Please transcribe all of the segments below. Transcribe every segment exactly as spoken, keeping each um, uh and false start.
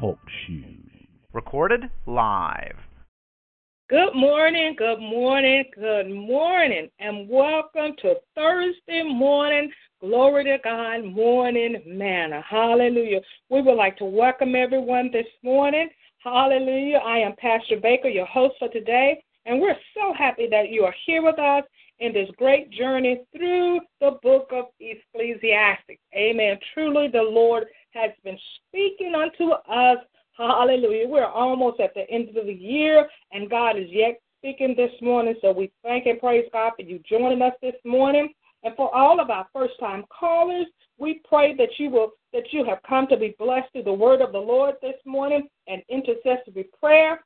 Talk shoes. Recorded live. Good morning, good morning, good morning, and welcome to Thursday morning, glory to God, morning manna. Hallelujah. We would like to welcome everyone this morning. Hallelujah. I am Pastor Baker, your host for today, and we're so happy that you are here with us in this great journey through the book of Ecclesiastes. Amen. Truly the Lord has been speaking unto us. Hallelujah. We're almost at the end of the year, and God is yet speaking this morning. So we thank and praise God for you joining us this morning. And for all of our first-time callers, we pray that you will that you have come to be blessed through the word of the Lord this morning and intercessory prayer.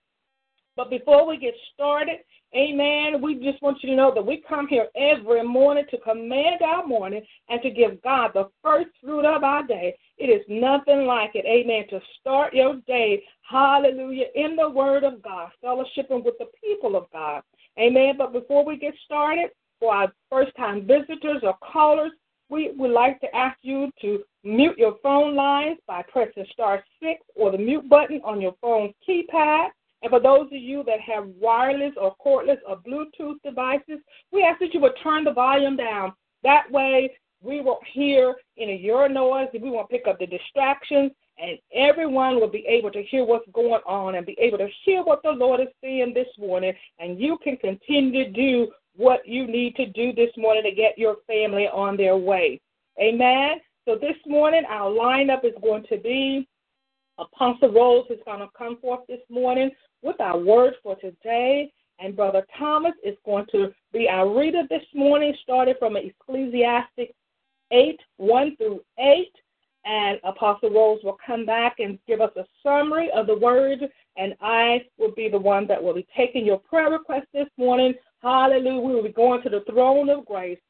But before we get started, amen, we just want you to know that we come here every morning to command our morning and to give God the first fruit of our day. It is nothing like it, amen, to start your day, hallelujah, in the word of God, fellowshipping with the people of God, amen. But before we get started, for our first-time visitors or callers, we would like to ask you to mute your phone lines by pressing star six or the mute button on your phone's keypad. And for those of you that have wireless or cordless or Bluetooth devices, we ask that you would turn the volume down. That way we won't hear any of your noise, we won't pick up the distractions, and everyone will be able to hear what's going on and be able to hear what the Lord is saying this morning, and you can continue to do what you need to do this morning to get your family on their way. Amen? So this morning our lineup is going to be Apostle Rose is going to come forth this morning with our word for today, and Brother Thomas is going to be our reader this morning, started from Ecclesiastes eight, one through eight, and Apostle Rose will come back and give us a summary of the word, and I will be the one that will be taking your prayer request this morning. Hallelujah. We will be going to the throne of grace.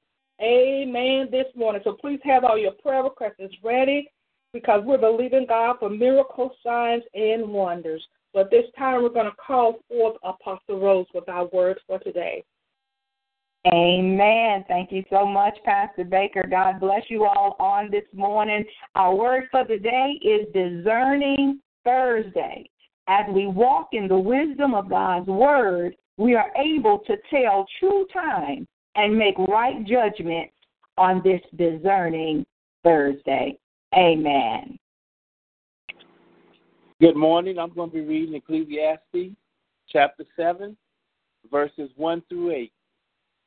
Amen this morning. So please have all your prayer requests ready, because we're believing God for miracles, signs, and wonders. But this time we're going to call forth Apostle Rose with our words for today. Amen. Thank you so much, Pastor Baker. God bless you all on this morning. Our word for today is Discerning Thursday. As we walk in the wisdom of God's word, we are able to tell true time and make right judgments on this discerning Thursday. Amen. Good morning. I'm going to be reading Ecclesiastes chapter seven, verses one through eight.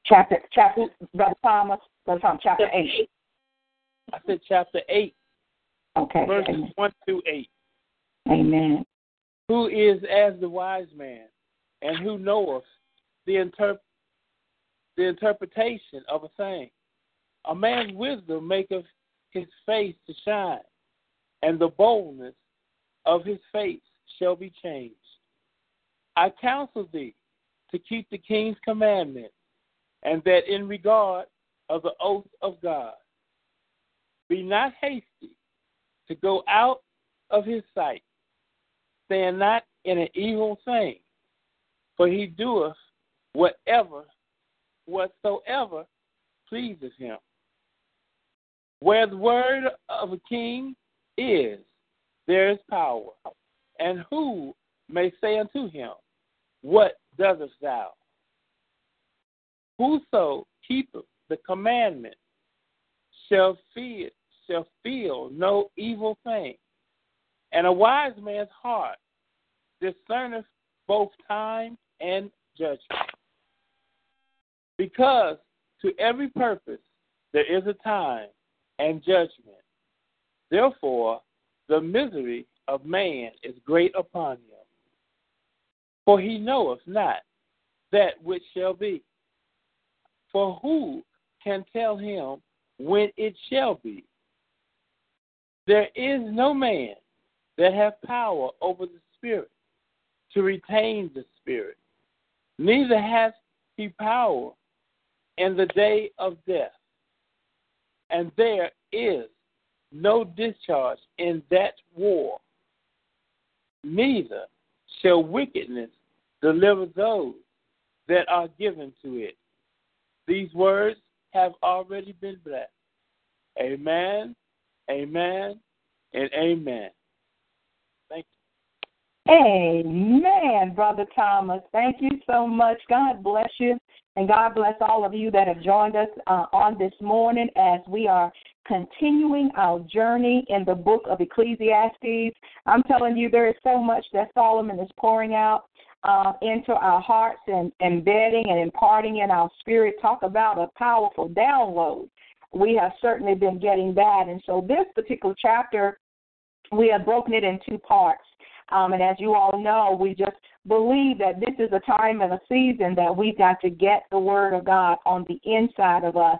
Chapter, chapter, Brother Thomas, Brother Thomas, chapter eight. I said chapter eight. Okay. Verses Amen. one through eight. Amen. Who is as the wise man, and who knoweth the interp- the interpretation of a thing? A man's wisdom maketh his face to shine, and the boldness of his face shall be changed. I counsel thee to keep the king's commandment, and that in regard of the oath of God, be not hasty to go out of his sight, saying not in an evil thing, for he doeth whatever, whatsoever pleases him. Where the word of a king is, there is power. And who may say unto him, what doest thou? Whoso keepeth the commandment shall feel, shall feel no evil thing. And a wise man's heart discerneth both time and judgment. Because to every purpose there is a time and judgment. Therefore, the misery of man is great upon him. For he knoweth not that which shall be. For who can tell him when it shall be? There is no man that hath power over the Spirit to retain the Spirit, neither hath he power in the day of death. And there is no discharge in that war. Neither shall wickedness deliver those that are given to it. These words have already been blessed. Amen, amen, and amen. Thank you. Amen, Brother Thomas. Thank you so much. God bless you, and God bless all of you that have joined us uh, on this morning as we are continuing our journey in the book of Ecclesiastes. I'm telling you, there is so much that Solomon is pouring out uh, into our hearts and embedding and imparting in our spirit. Talk about a powerful download. We have certainly been getting that. And so this particular chapter, we have broken it in two parts. Um, and as you all know, we just believe that this is a time and a season that we've got to get the Word of God on the inside of us,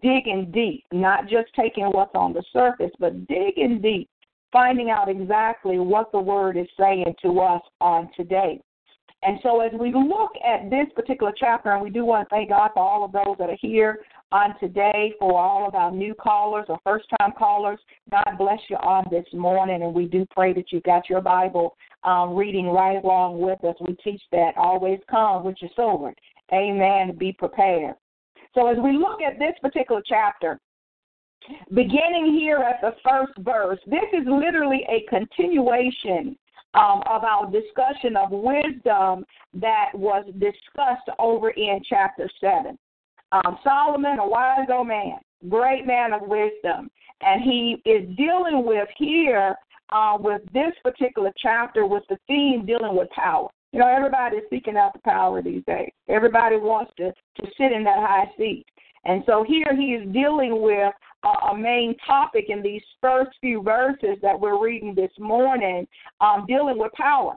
digging deep, not just taking what's on the surface, but digging deep, finding out exactly what the Word is saying to us on today. And so as we look at this particular chapter, and we do want to thank God for all of those that are here on today, for all of our new callers or first-time callers, God bless you on this morning. And we do pray that you've got your Bible um, reading right along with us. We teach that. Always come with your sword. Amen. Be prepared. So as we look at this particular chapter, beginning here at the first verse, this is literally a continuation Um, of our discussion of wisdom that was discussed over in chapter seven. Um, Solomon, a wise old man, great man of wisdom, and he is dealing with here uh, with this particular chapter with the theme dealing with power. You know, everybody is seeking out the power these days. Everybody wants to, to sit in that high seat. And so here he is dealing with a main topic in these first few verses that we're reading this morning, um, dealing with power.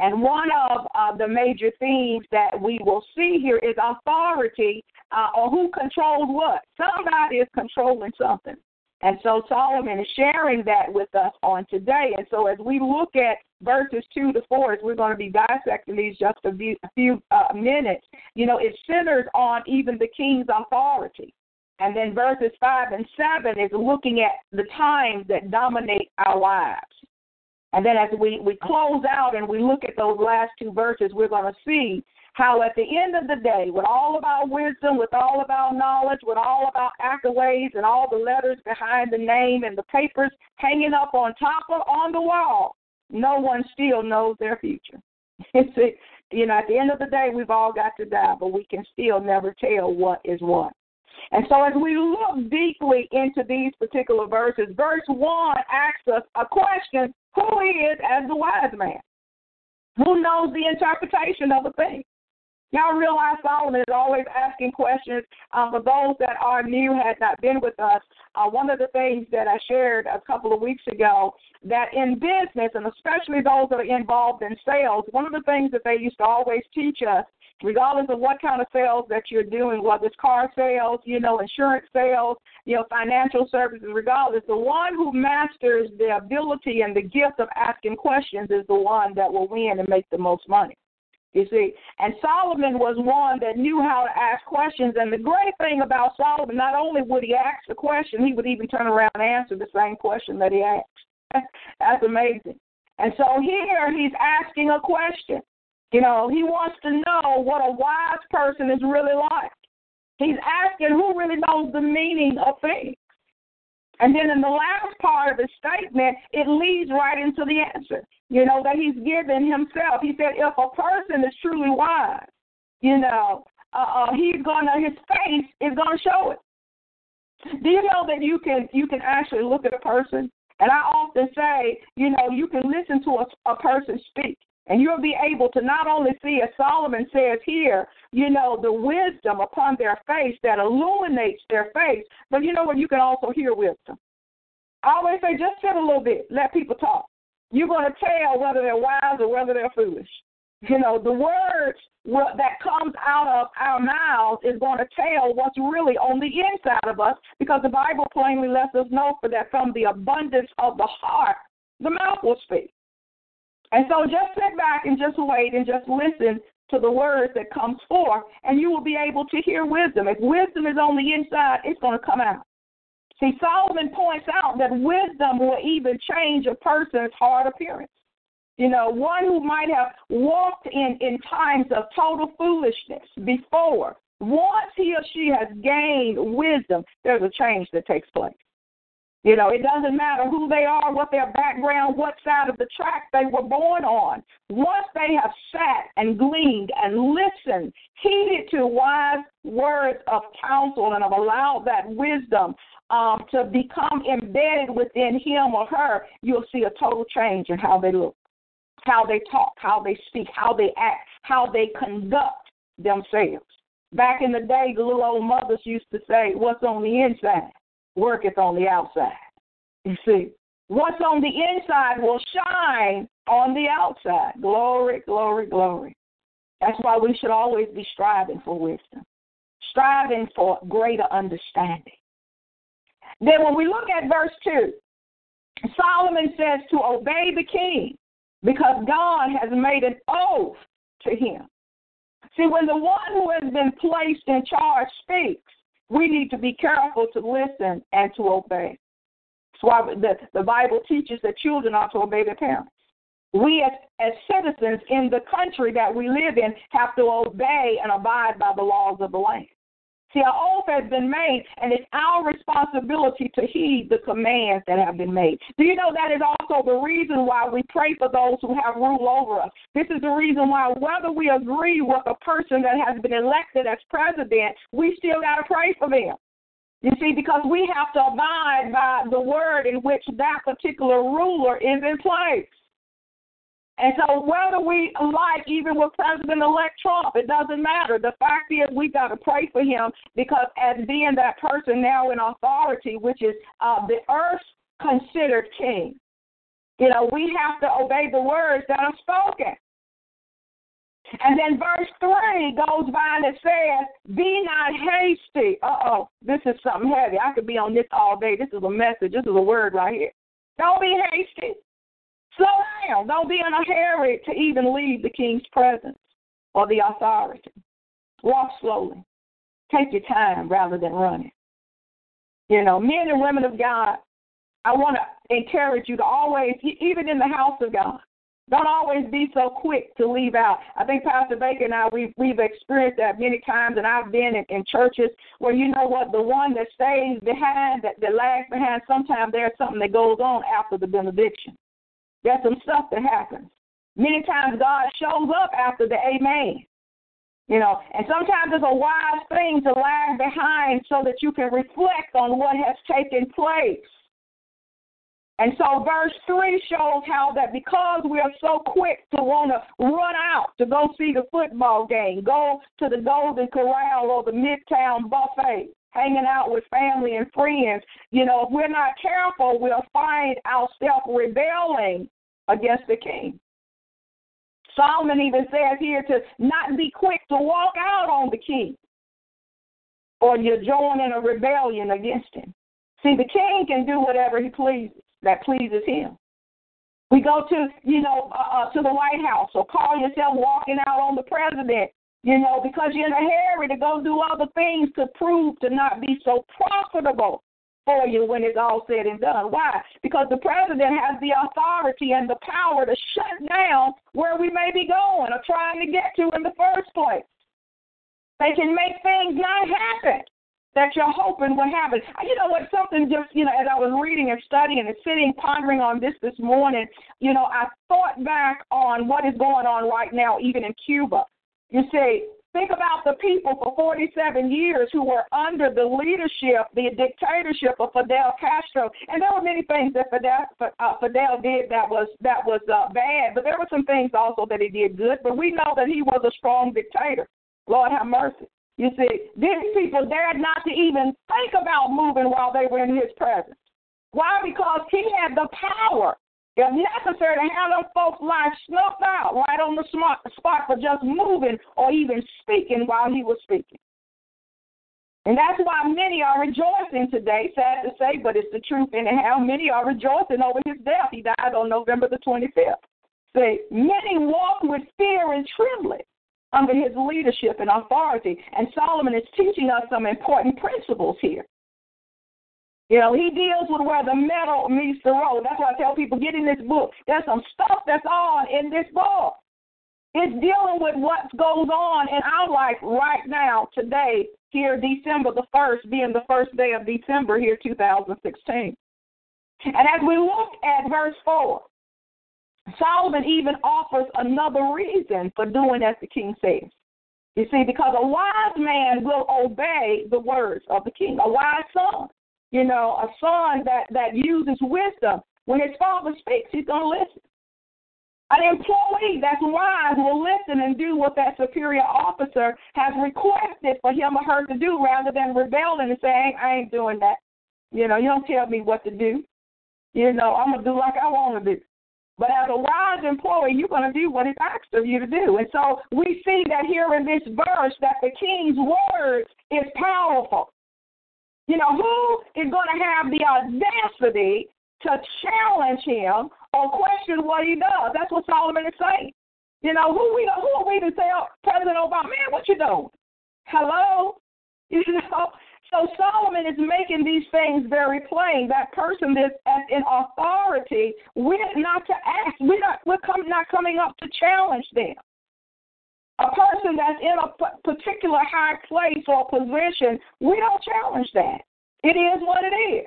And one of uh, the major themes that we will see here is authority, uh, or who controls what. Somebody is controlling something. And so Solomon is sharing that with us on today. And so as we look at verses two to four, as we're going to be dissecting these just a few, a few uh, minutes, you know, it centers on even the king's authority. And then verses five and seven is looking at the times that dominate our lives. And then as we, we close out and we look at those last two verses, we're going to see how at the end of the day, with all of our wisdom, with all of our knowledge, with all of our accolades and all the letters behind the name and the papers hanging up on top of on the wall, no one still knows their future. You know, at the end of the day, we've all got to die, but we can still never tell what is what. And so as we look deeply into these particular verses, verse one asks us a question: who is as the wise man? Who knows the interpretation of a thing? Y'all realize Solomon is always asking questions. Um, for those that are new, had not been with us, uh, one of the things that I shared a couple of weeks ago, that in business, and especially those that are involved in sales, one of the things that they used to always teach us, regardless of what kind of sales that you're doing, whether it's car sales, you know, insurance sales, you know, financial services, regardless, the one who masters the ability and the gift of asking questions is the one that will win and make the most money. You see, and Solomon was one that knew how to ask questions. And the great thing about Solomon, not only would he ask the question, he would even turn around and answer the same question that he asked. That's amazing. And so here he's asking a question. You know, he wants to know what a wise person is really like. He's asking who really knows the meaning of things. And then in the last part of his statement, it leads right into the answer, you know, that he's given himself. He said, if a person is truly wise, you know, uh, uh, he's gonna, his face is going to show it. Do you know that you can you can actually look at a person? And I often say, you know, you can listen to a, a person speak. And you'll be able to not only see, as Solomon says here, you know, the wisdom upon their face that illuminates their face, but you know what? You can also hear wisdom. I always say, just sit a little bit, let people talk. You're going to tell whether they're wise or whether they're foolish. You know, the words will, that comes out of our mouths is going to tell what's really on the inside of us, because the Bible plainly lets us know that from the abundance of the heart, the mouth will speak. And so just sit back and just wait and just listen to the words that comes forth, and you will be able to hear wisdom. If wisdom is on the inside, it's going to come out. See, Solomon points out that wisdom will even change a person's hard appearance. You know, one who might have walked in, in times of total foolishness before, once he or she has gained wisdom, there's a change that takes place. You know, it doesn't matter who they are, what their background, what side of the track they were born on. Once they have sat and gleaned and listened, heeded to wise words of counsel, and have allowed that wisdom um, to become embedded within him or her, you'll see a total change in how they look, how they talk, how they speak, how they act, how they conduct themselves. Back in the day, the little old mothers used to say, what's on the inside worketh on the outside. You see, what's on the inside will shine on the outside. Glory, glory, glory. That's why we should always be striving for wisdom, striving for greater understanding. Then when we look at verse two, Solomon says to obey the king, because God has made an oath to him. See, when the one who has been placed in charge speaks, we need to be careful to listen and to obey. That's why the, the Bible teaches that children are to obey their parents. We as, as citizens in the country that we live in have to obey and abide by the laws of the land. See, our oath has been made, and it's our responsibility to heed the commands that have been made. Do you know that is also the reason why we pray for those who have rule over us? This is the reason why, whether we agree with a person that has been elected as president, we still got to pray for them. You see, because we have to abide by the word in which that particular ruler is in place. And so whether we like even with President-elect Trump, it doesn't matter. The fact is we got to pray for him, because as being that person now in authority, which is uh, the earth's considered king, you know, we have to obey the words that are spoken. And then verse three goes by and it says, be not hasty. Uh-oh, this is something heavy. I could be on this all day. This is a message. This is a word right here. Don't be hasty. Slow down. Don't be in a hurry to even leave the king's presence or the authority. Walk slowly. Take your time rather than running. You know, men and women of God, I want to encourage you to always, even in the house of God, don't always be so quick to leave out. I think Pastor Baker and I, we've, we've experienced that many times, and I've been in, in churches where, you know what, the one that stays behind, that, that lags behind, sometimes there's something that goes on after the benediction. There's some stuff that happens. Many times God shows up after the amen. You know, and sometimes it's a wise thing to lag behind so that you can reflect on what has taken place. And so verse three shows how that because we are so quick to want to run out to go see the football game, go to the Golden Corral or the Midtown Buffet, hanging out with family and friends, you know, if we're not careful, we'll find ourselves rebelling against the king. Solomon even says here to not be quick to walk out on the king, or you're joining a rebellion against him. See, the king can do whatever he pleases, that pleases him. We go to, you know, uh, to the White House, or call yourself walking out on the president, you know, because you're in a hurry to go do other things to prove to not be so profitable for you when it's all said and done. Why? Because the president has the authority and the power to shut down where we may be going or trying to get to in the first place. They can make things not happen that you're hoping will happen. You know what, something just, you know, as I was reading and studying and sitting, pondering on this this morning, you know, I thought back on what is going on right now, even in Cuba. You see, think about the people for forty-seven years who were under the leadership, the dictatorship of Fidel Castro. And there were many things that Fidel, uh, Fidel did that was that was uh, bad, but there were some things also that he did good. But we know that he was a strong dictator. Lord have mercy. You see, these people dared not to even think about moving while they were in his presence. Why? Because he had the power If necessary to have them folks' lives snuffed out right on the spot for just moving or even speaking while he was speaking. And that's why many are rejoicing today, sad to say, but it's the truth anyhow. Many are rejoicing over his death. He died on November the twenty-fifth. See, many walk with fear and trembling under his leadership and authority. And Solomon is teaching us some important principles here. You know, he deals with where the metal meets the road. That's why I tell people, get in this book. There's some stuff that's on in this book. It's dealing with what goes on in our life right now, today, here, December the first, being the first day of December here, two thousand sixteen. And as we look at verse four, Solomon even offers another reason for doing as the king says. You see, because a wise man will obey the words of the king, a wise son. You know, a son that, that uses wisdom. When his father speaks, he's going to listen. An employee that's wise will listen and do what that superior officer has requested for him or her to do rather than rebelling and saying, I ain't doing that. You know, you don't tell me what to do. You know, I'm going to do like I want to do. But as a wise employee, you're going to do what is asked of you to do. And so we see that here in this verse that the king's word is powerful. You know, who is going to have the audacity to challenge him or question what he does? That's what Solomon is saying. You know, who we who are we to tell President Obama, man, what you doing? Hello? You know, so Solomon is making these things very plain. That person that's in authority, we're not to ask. We're not we're come, not coming up to challenge them. A person that's in a particular high place or position, we don't challenge that. It is what it is.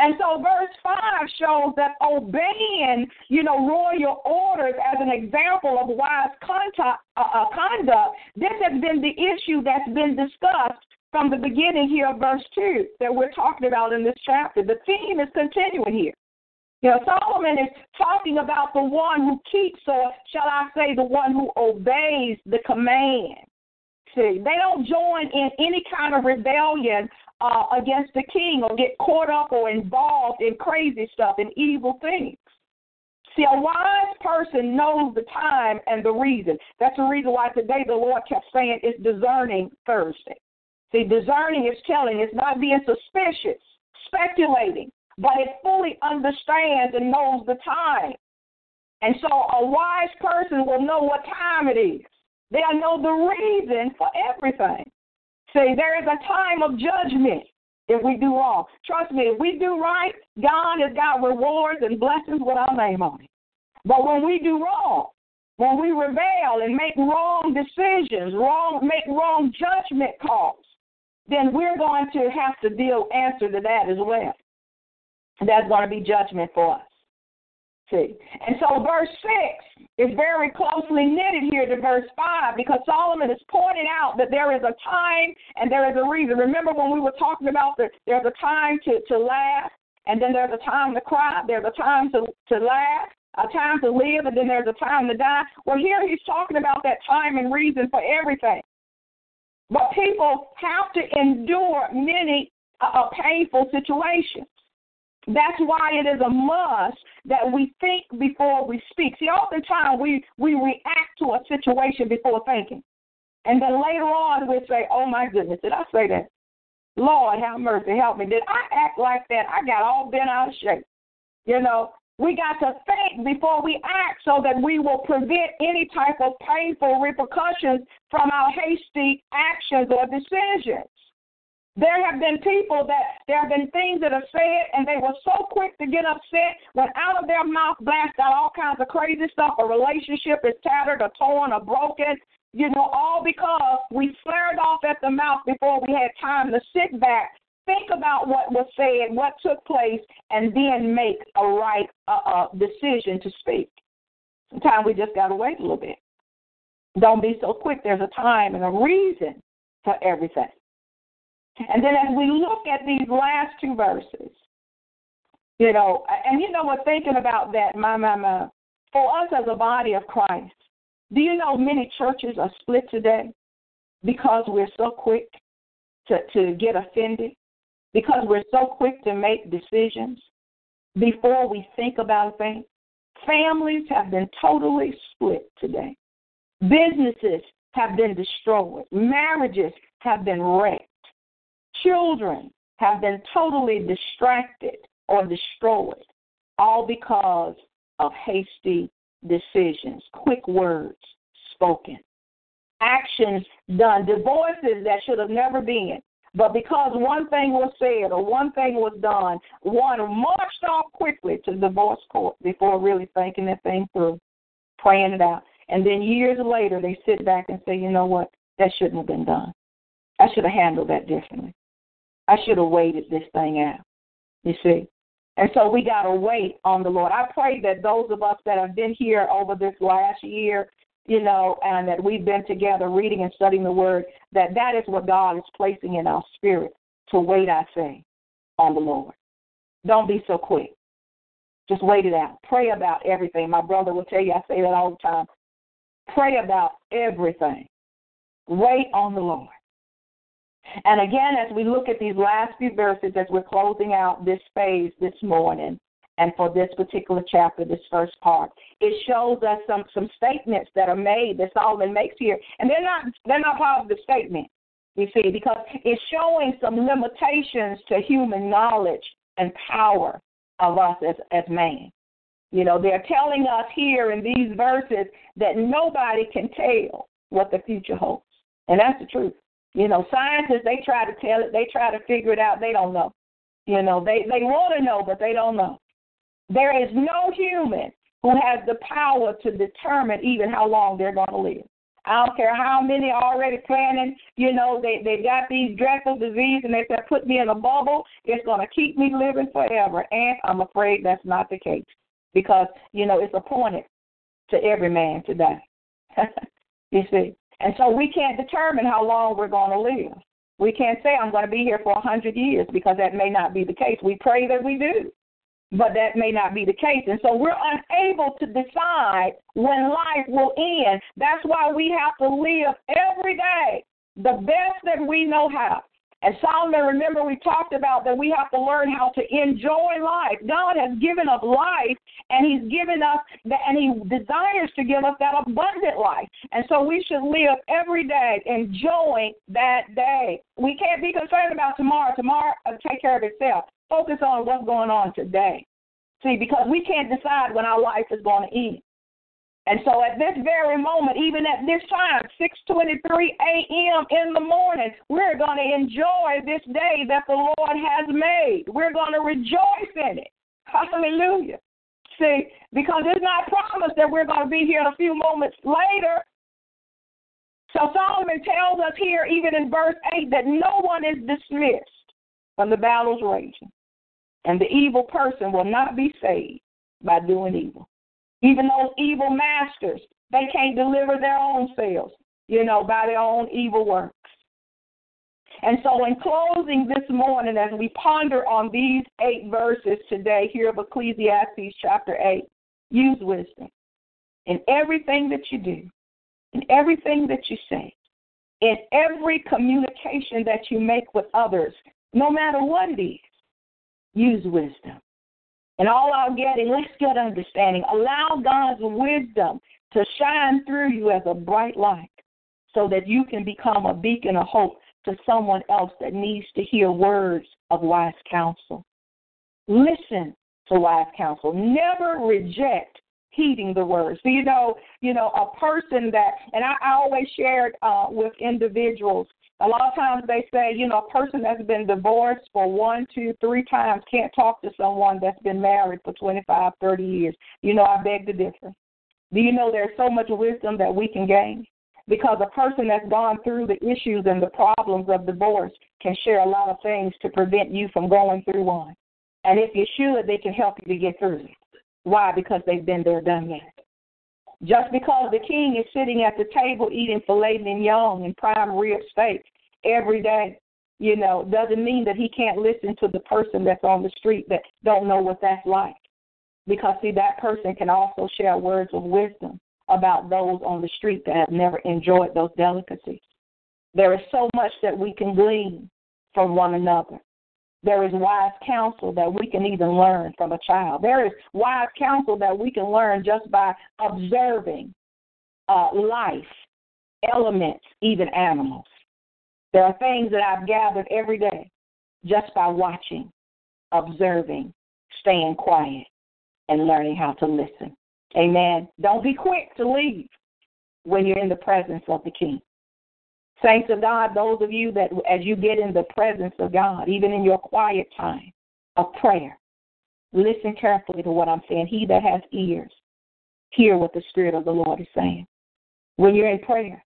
And so verse five shows that obeying, you know, royal orders as an example of wise conduct, uh, conduct, this has been the issue that's been discussed from the beginning here of verse two that we're talking about in this chapter. The theme is continuing here. You know, Solomon is talking about the one who keeps, or shall I say, the one who obeys the command. See, they don't join in any kind of rebellion uh, against the king or get caught up or involved in crazy stuff and evil things. See, a wise person knows the time and the reason. That's the reason why today the Lord kept saying it's discerning Thursday. See, discerning is telling. It's not being suspicious, speculating. But it fully understands and knows the time. And so a wise person will know what time it is. They'll know the reason for everything. See, there is a time of judgment if we do wrong. Trust me, if we do right, God has got rewards and blessings with our name on it. But when we do wrong, when we rebel and make wrong decisions, wrong, make wrong judgment calls, then we're going to have to deal answer to that as well. That's going to be judgment for us. See? And so verse six is very closely knitted here to verse five because Solomon is pointing out that there is a time and there is a reason. Remember when we were talking about the, there's a time to, to laugh, and then there's a time to cry, there's a time to, to laugh, a time to live, and then there's a time to die. Well, here he's talking about that time and reason for everything. But people have to endure many uh, painful situations. That's why it is a must that we think before we speak. See, oftentimes we, we react to a situation before thinking. And then later on we'll say, oh, my goodness, did I say that? Lord, have mercy, help me. Did I act like that? I got all bent out of shape. You know, we got to think before we act so that we will prevent any type of painful repercussions from our hasty actions or decisions. There have been people that there have been things that are said, and they were so quick to get upset when out of their mouth blast out all kinds of crazy stuff. A relationship is tattered or torn or broken, you know, all because we flared off at the mouth before we had time to sit back, think about what was said, what took place, and then make a right uh, uh, decision to speak. Sometimes we just got to wait a little bit. Don't be so quick. There's a time and a reason for everything. And then as we look at these last two verses, you know, and you know what, thinking about that, my, my, my, for us as a body of Christ, do you know many churches are split today because we're so quick to, to get offended, because we're so quick to make decisions before we think about a thing? Families have been totally split today. Businesses have been destroyed. Marriages have been wrecked. Children have been totally distracted or destroyed, all because of hasty decisions, quick words spoken, actions done, divorces that should have never been. But because one thing was said or one thing was done, one marched off quickly to the divorce court before really thinking that thing through, praying it out. And then years later, they sit back and say, you know what, that shouldn't have been done. I should have handled that differently. I should have waited this thing out, you see. And so we got to wait on the Lord. I pray that those of us that have been here over this last year, you know, and that we've been together reading and studying the Word, that that is what God is placing in our spirit, to wait, I say, on the Lord. Don't be so quick. Just wait it out. Pray about everything. My brother will tell you, I say that all the time. Pray about everything. Wait on the Lord. And again, as we look at these last few verses, as we're closing out this phase this morning, and for this particular chapter, this first part, it shows us some, some statements that are made that Solomon makes here. And they're not they're not positive statements, you see, because it's showing some limitations to human knowledge and power of us as, as man. You know, they're telling us here in these verses that nobody can tell what the future holds. And that's the truth. You know, scientists, they try to tell it. They try to figure it out. They don't know. You know, they, they want to know, but they don't know. There is no human who has the power to determine even how long they're going to live. I don't care how many are already planning. You know, they, they've got these dreadful diseases, and they said, put me in a bubble. It's going to keep me living forever. And I'm afraid that's not the case because, you know, it's appointed to every man to die. You see? And so we can't determine how long we're going to live. We can't say I'm going to be here for one hundred years because that may not be the case. We pray that we do, but that may not be the case. And so we're unable to decide when life will end. That's why we have to live every day the best that we know how. And Solomon, remember we talked about that we have to learn how to enjoy life. God has given us life, and he's given us, the, and he desires to give us that abundant life. And so we should live every day enjoying that day. We can't be concerned about tomorrow. Tomorrow will take care of itself. Focus on what's going on today. See, because we can't decide when our life is going to end. And so at this very moment, even at this time, six twenty-three a.m. in the morning, we're going to enjoy this day that the Lord has made. We're going to rejoice in it. Hallelujah. See, because it's not promised that we're going to be here a few moments later. So Solomon tells us here, even in verse eight, that no one is dismissed from the battle's raging, and the evil person will not be saved by doing evil. Even those evil masters, they can't deliver their own selves, you know, by their own evil works. And so in closing this morning, as we ponder on these eight verses today here of Ecclesiastes chapter eight, use wisdom in everything that you do, in everything that you say, in every communication that you make with others, no matter what it is, use wisdom. And all our getting, let's get understanding. Allow God's wisdom to shine through you as a bright light so that you can become a beacon of hope to someone else that needs to hear words of wise counsel. Listen to wise counsel. Never reject heeding the words. So, you know, you know, a person that, and I, I always shared uh, with individuals, a lot of times they say, you know, a person that's been divorced for one, two, three times can't talk to someone that's been married for twenty-five, thirty years. You know, I beg to differ. Do you know there's so much wisdom that we can gain? Because a person that's gone through the issues and the problems of divorce can share a lot of things to prevent you from going through one. And if you should, they can help you to get through it. Why? Because they've been there, done that. Just because the king is sitting at the table eating filet mignon and prime rib steak every day, you know, doesn't mean that he can't listen to the person that's on the street that don't know what that's like. Because, see, that person can also share words of wisdom about those on the street that have never enjoyed those delicacies. There is so much that we can glean from one another. There is wise counsel that we can even learn from a child. There is wise counsel that we can learn just by observing uh, life, elements, even animals. There are things that I've gathered every day just by watching, observing, staying quiet, and learning how to listen. Amen. Don't be quick to leave when you're in the presence of the King. Saints of God, those of you that as you get in the presence of God, even in your quiet time of prayer, listen carefully to what I'm saying. He that has ears, hear what the Spirit of the Lord is saying. When you're in prayer,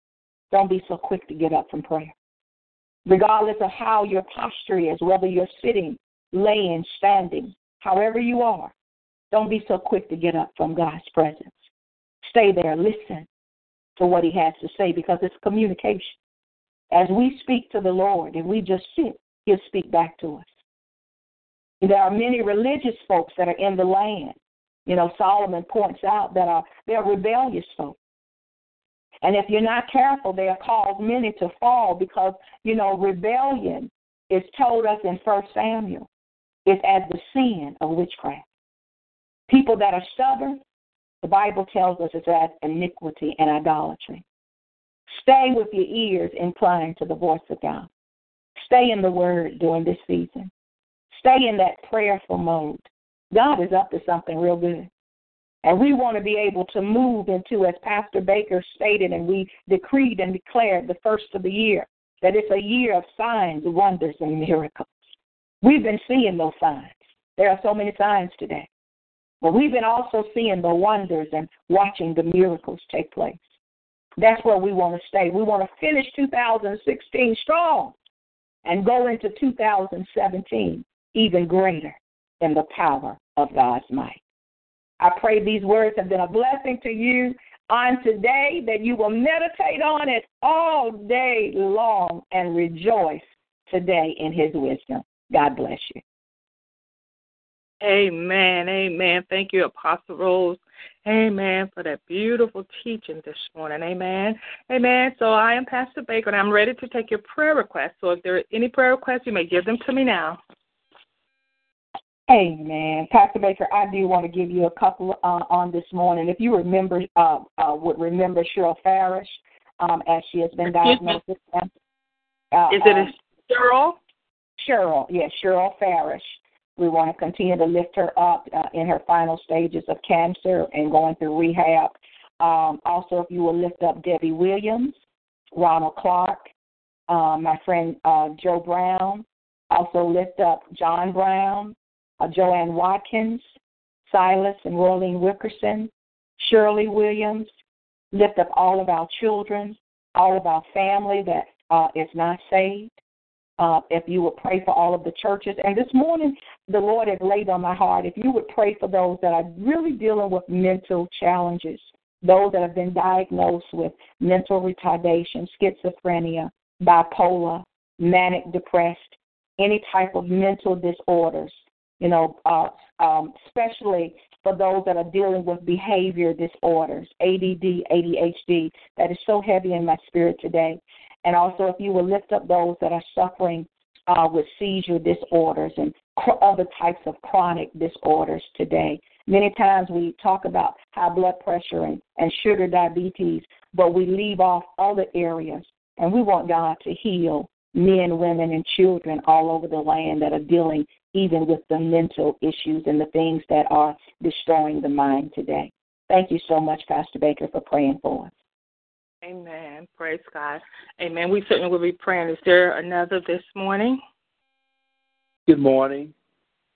don't be so quick to get up from prayer. Regardless of how your posture is, whether you're sitting, laying, standing, however you are, don't be so quick to get up from God's presence. Stay there. Listen to what he has to say because it's communication. As we speak to the Lord and we just sit, he'll speak back to us. There are many religious folks that are in the land. You know, Solomon points out that are, they're rebellious folks. And if you're not careful, they are called many to fall because, you know, rebellion is told us in First Samuel. It's as the sin of witchcraft. People that are stubborn, the Bible tells us it's as iniquity and idolatry. Stay with your ears inclined to the voice of God. Stay in the Word during this season. Stay in that prayerful mode. God is up to something real good. And we want to be able to move into, as Pastor Baker stated, and we decreed and declared the first of the year, that it's a year of signs, wonders, and miracles. We've been seeing those signs. There are so many signs today. But we've been also seeing the wonders and watching the miracles take place. That's where we want to stay. We want to finish two thousand sixteen strong and go into two thousand seventeen even greater in the power of God's might. I pray these words have been a blessing to you on today, that you will meditate on it all day long and rejoice today in his wisdom. God bless you. Amen, amen. Thank you, Apostle Rose. Amen, for that beautiful teaching this morning. Amen, amen. So I am Pastor Baker, and I'm ready to take your prayer requests. So if there are any prayer requests, you may give them to me now. Amen. Pastor Baker, I do want to give you a couple uh, on this morning. If you remember, uh, uh, would remember Cheryl Farish, um, as she has been diagnosed with cancer. Uh, Is it a Cheryl? Cheryl, yes, Cheryl Farish. We want to continue to lift her up uh, in her final stages of cancer and going through rehab. Um, also, if you will lift up Debbie Williams, Ronald Clark, uh, my friend uh, Joe Brown. Also lift up John Brown, uh, Joanne Watkins, Silas and Rolene Wickerson, Shirley Williams. Lift up all of our children, all of our family that uh, is not saved. Uh, if you would pray for all of the churches. And this morning, the Lord has laid on my heart, if you would pray for those that are really dealing with mental challenges, those that have been diagnosed with mental retardation, schizophrenia, bipolar, manic depressed, any type of mental disorders, you know, uh, um, especially for those that are dealing with behavior disorders, A D D, A D H D, that is so heavy in my spirit today. And also, if you will lift up those that are suffering uh, with seizure disorders and cr- other types of chronic disorders today. Many times we talk about high blood pressure and, and sugar diabetes, but we leave off other areas. And we want God to heal men, women, and children all over the land that are dealing even with the mental issues and the things that are destroying the mind today. Thank you so much, Pastor Baker, for praying for us. Amen. Praise God. Amen. We certainly will be praying. Is there another this morning? Good morning.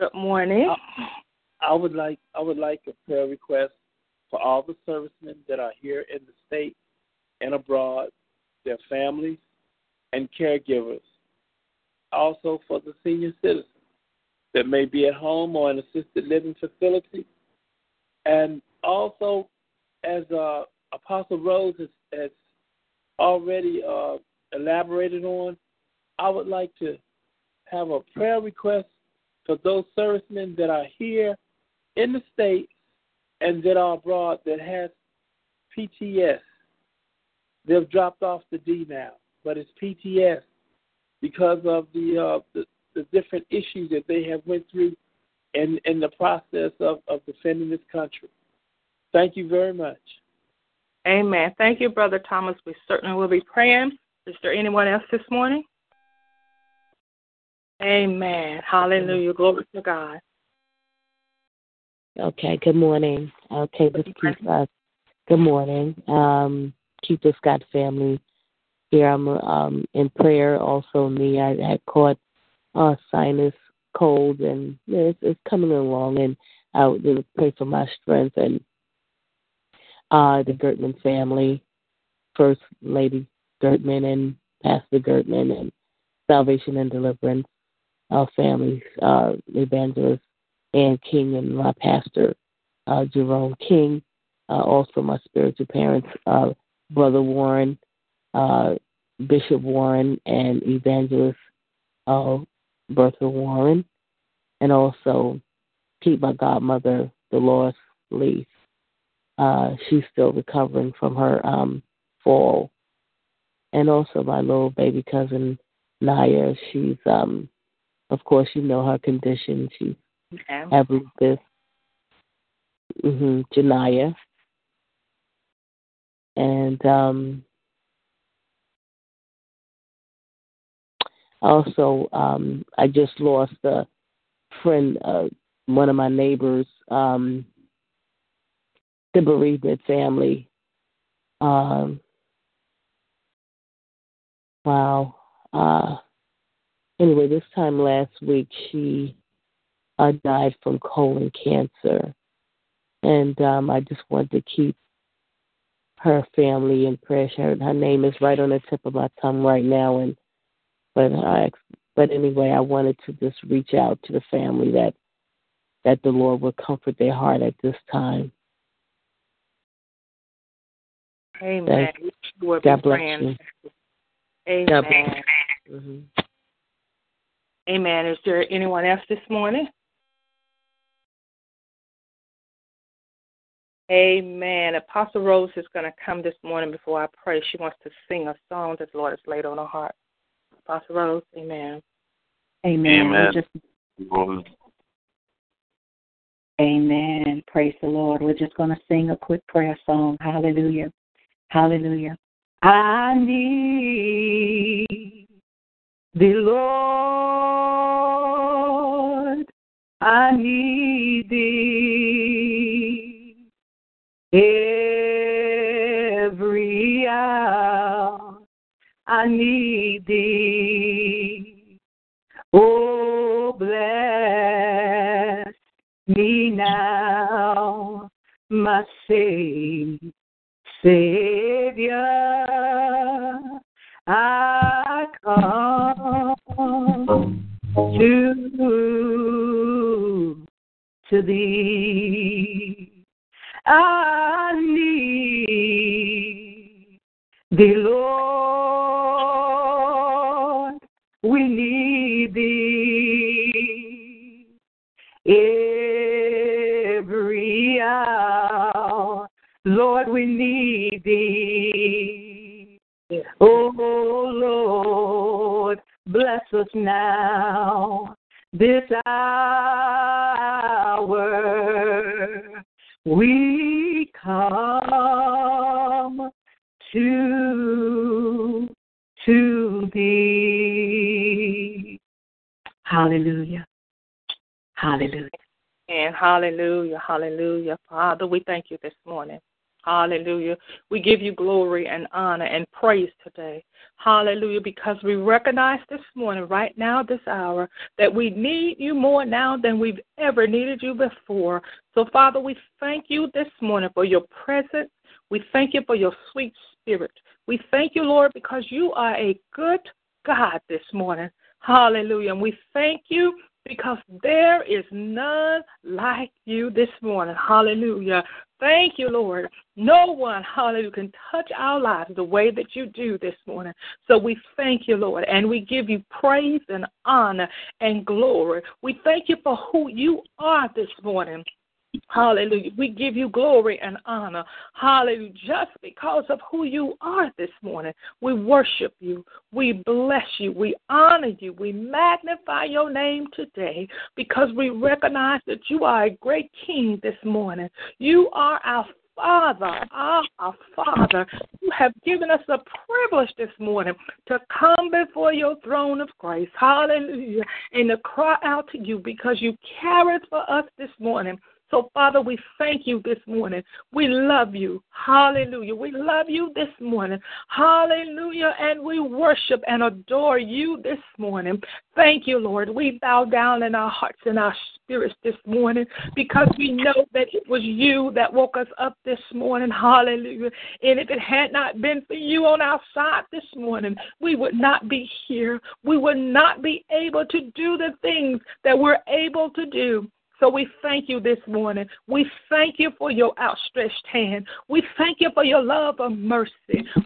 Good morning. Uh, I would like I would like a prayer request for all the servicemen that are here in the state and abroad, their families and caregivers. Also for the senior citizens that may be at home or in assisted living facility. And also, as uh, Apostle Rose has has already uh, elaborated on, I would like to have a prayer request for those servicemen that are here in the state and that are abroad that has P T S. They've dropped off the D now, but it's P T S because of the uh, the, the different issues that they have went through in, in the process of, of defending this country. Thank you very much. Amen. Thank you, Brother Thomas. We certainly will be praying. Is there anyone else this morning? Amen. Hallelujah. Amen. Glory to God. Okay, good morning. Okay, this keeps us. Good morning. Um, keep the Scott family here. I'm um, in prayer. Also, me, I had caught a uh, sinus cold, and you know, it's, it's coming along. And I would pray for my strength and uh, the Gertman family, First Lady Gertman and Pastor Gertman, and Salvation and Deliverance, our families, uh, Evangelist Ann King, and my pastor, uh, Jerome King. Uh, also my spiritual parents, uh, Brother Warren, uh, Bishop Warren, and Evangelist uh, Bertha Warren, and also keep my godmother, Dolores Lee. Uh, she's still recovering from her um, fall. And also my little baby cousin, Naya. She's, um, of course, you know her condition. She's okay. Have lupus. Mm-hmm, Janaya. And um, also, um, I just lost a friend, uh, one of my neighbors, um, the bereavement family. Um, wow. Uh, anyway, this time last week, she uh, died from colon cancer. And um, I just wanted to keep her family in prayer. Her, her name is right on the tip of my tongue right now, and but I, but anyway, I wanted to just reach out to the family that that the Lord would comfort their heart at this time. Amen. That, God bless praying. You. Amen. God bless you. Mm-hmm. Amen. Is there anyone else this morning? Amen. Apostle Rose is going to come this morning before I pray. She wants to sing a song that the Lord has laid on her heart. Apostle Rose, amen. Amen. Amen. Just... Amen. Praise the Lord. We're just going to sing a quick prayer song. Hallelujah. Hallelujah. I need the Lord. I need thee. Every hour I need thee. Oh, bless me now, my Savior. I come to, to thee. I need thee, Lord. We need thee every hour, Lord. We need thee. Oh Lord, bless us now, this hour. We come to, to thee. Hallelujah. Hallelujah. And hallelujah, hallelujah. Father, we thank you this morning. Hallelujah. We give you glory and honor and praise today. Hallelujah, because we recognize this morning, right now, this hour, that we need you more now than we've ever needed you before. So, Father, we thank you this morning for your presence. We thank you for your sweet spirit. We thank you, Lord, because you are a good God this morning. Hallelujah. And we thank you because there is none like you this morning. Hallelujah. Thank you, Lord. No one, hallelujah, can touch our lives the way that you do this morning. So we thank you, Lord, and we give you praise and honor and glory. We thank you for who you are this morning. Hallelujah. We give you glory and honor. Hallelujah. Just because of who you are this morning, we worship you. We bless you. We honor you. We magnify your name today because we recognize that you are a great King this morning. You are our Father, our, our Father, you have given us the privilege this morning to come before your throne of grace, hallelujah, and to cry out to you because you cared for us this morning. So, Father, we thank you this morning. We love you. Hallelujah. We love you this morning. Hallelujah. And we worship and adore you this morning. Thank you, Lord. We bow down in our hearts and our spirits this morning because we know that it was you that woke us up this morning. Hallelujah. And if it had not been for you on our side this morning, we would not be here. We would not be able to do the things that we're able to do. So we thank you this morning. We thank you for your outstretched hand. We thank you for your love of mercy.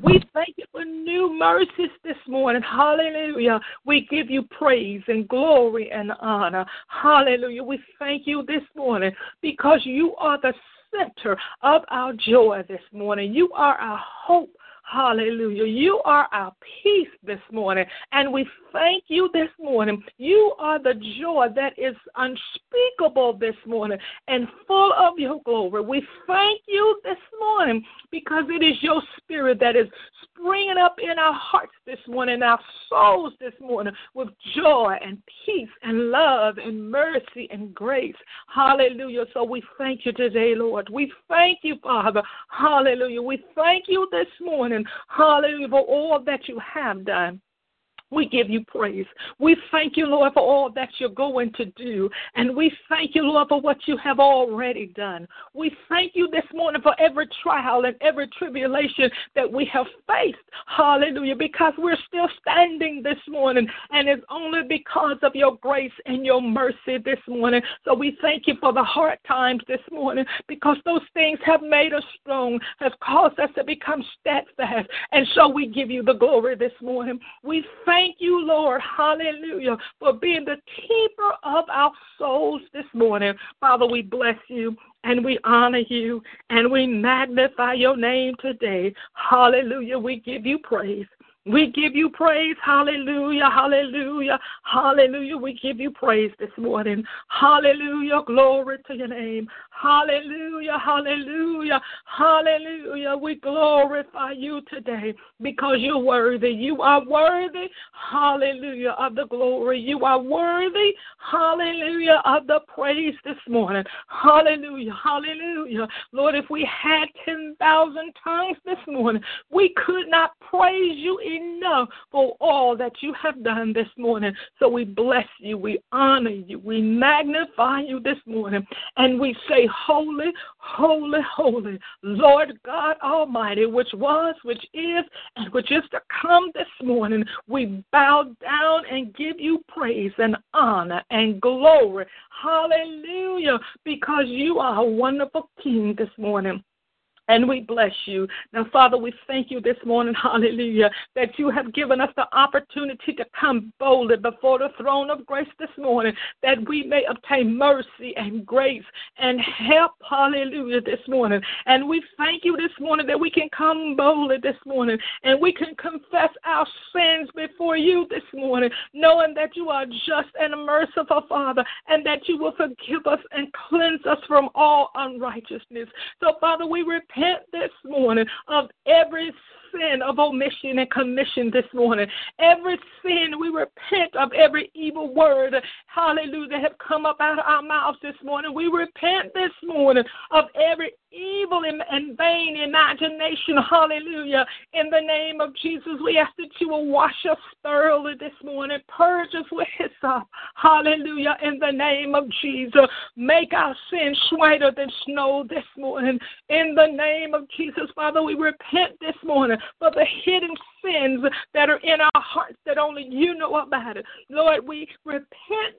We thank you for new mercies this morning. Hallelujah. We give you praise and glory and honor. Hallelujah. We thank you this morning because you are the center of our joy this morning. You are our hope. Hallelujah. You are our peace this morning, and we thank you this morning. You are the joy that is unspeakable this morning and full of your glory. We thank you this morning because it is your spirit that is springing up in our hearts this morning, our souls this morning, with joy and peace and love and mercy and grace. Hallelujah. So we thank you today, Lord. We thank you, Father. Hallelujah. We thank you this morning. Hallelujah, for all that you have done. We give you praise. We thank you, Lord, for all that you're going to do. And we thank you, Lord, for what you have already done. We thank you this morning for every trial and every tribulation that we have faced. Hallelujah, because we're still standing this morning. And it's only because of your grace and your mercy this morning. So we thank you for the hard times this morning because those things have made us strong, have caused us to become steadfast. And so we give you the glory this morning. We thank Thank you, Lord, hallelujah, for being the keeper of our souls this morning. Father, we bless you and we honor you and we magnify your name today. Hallelujah, we give you praise. We give you praise, hallelujah, hallelujah, hallelujah. We give you praise this morning. Hallelujah, glory to your name. Hallelujah, hallelujah, hallelujah. We glorify you today because you're worthy. You are worthy, hallelujah, of the glory. You are worthy, hallelujah, of the praise this morning. Hallelujah, hallelujah. Lord, if we had ten thousand tongues this morning, we could not praise you anymore. Enough for all that you have done this morning. So we bless you, we honor you, we magnify you this morning, and we say, holy, holy, holy, Lord God Almighty, which was, which is, and which is to come this morning. We bow down and give you praise and honor and glory. Hallelujah, because you are a wonderful King this morning. And we bless you. Now, Father, we thank you this morning, hallelujah, that you have given us the opportunity to come boldly before the throne of grace this morning, that we may obtain mercy and grace and help, hallelujah, this morning. And we thank you this morning that we can come boldly this morning and we can confess our sins before you this morning, knowing that you are just and merciful, Father, and that you will forgive us and cleanse us from all unrighteousness. So, Father, we repent. Repent this morning of every sin of omission and commission this morning. Every sin, we repent of every evil word, hallelujah, that have come up out of our mouths this morning. We repent this morning of every evil and vain imagination, hallelujah. In the name of Jesus, we ask that you will wash us thoroughly this morning. Purge us with hyssop, hallelujah. In the name of Jesus, make our sins whiter than snow this morning. In the name of Jesus, Father, we repent this morning for the hidden sins that are in our hearts that only you know about it. Lord, we repent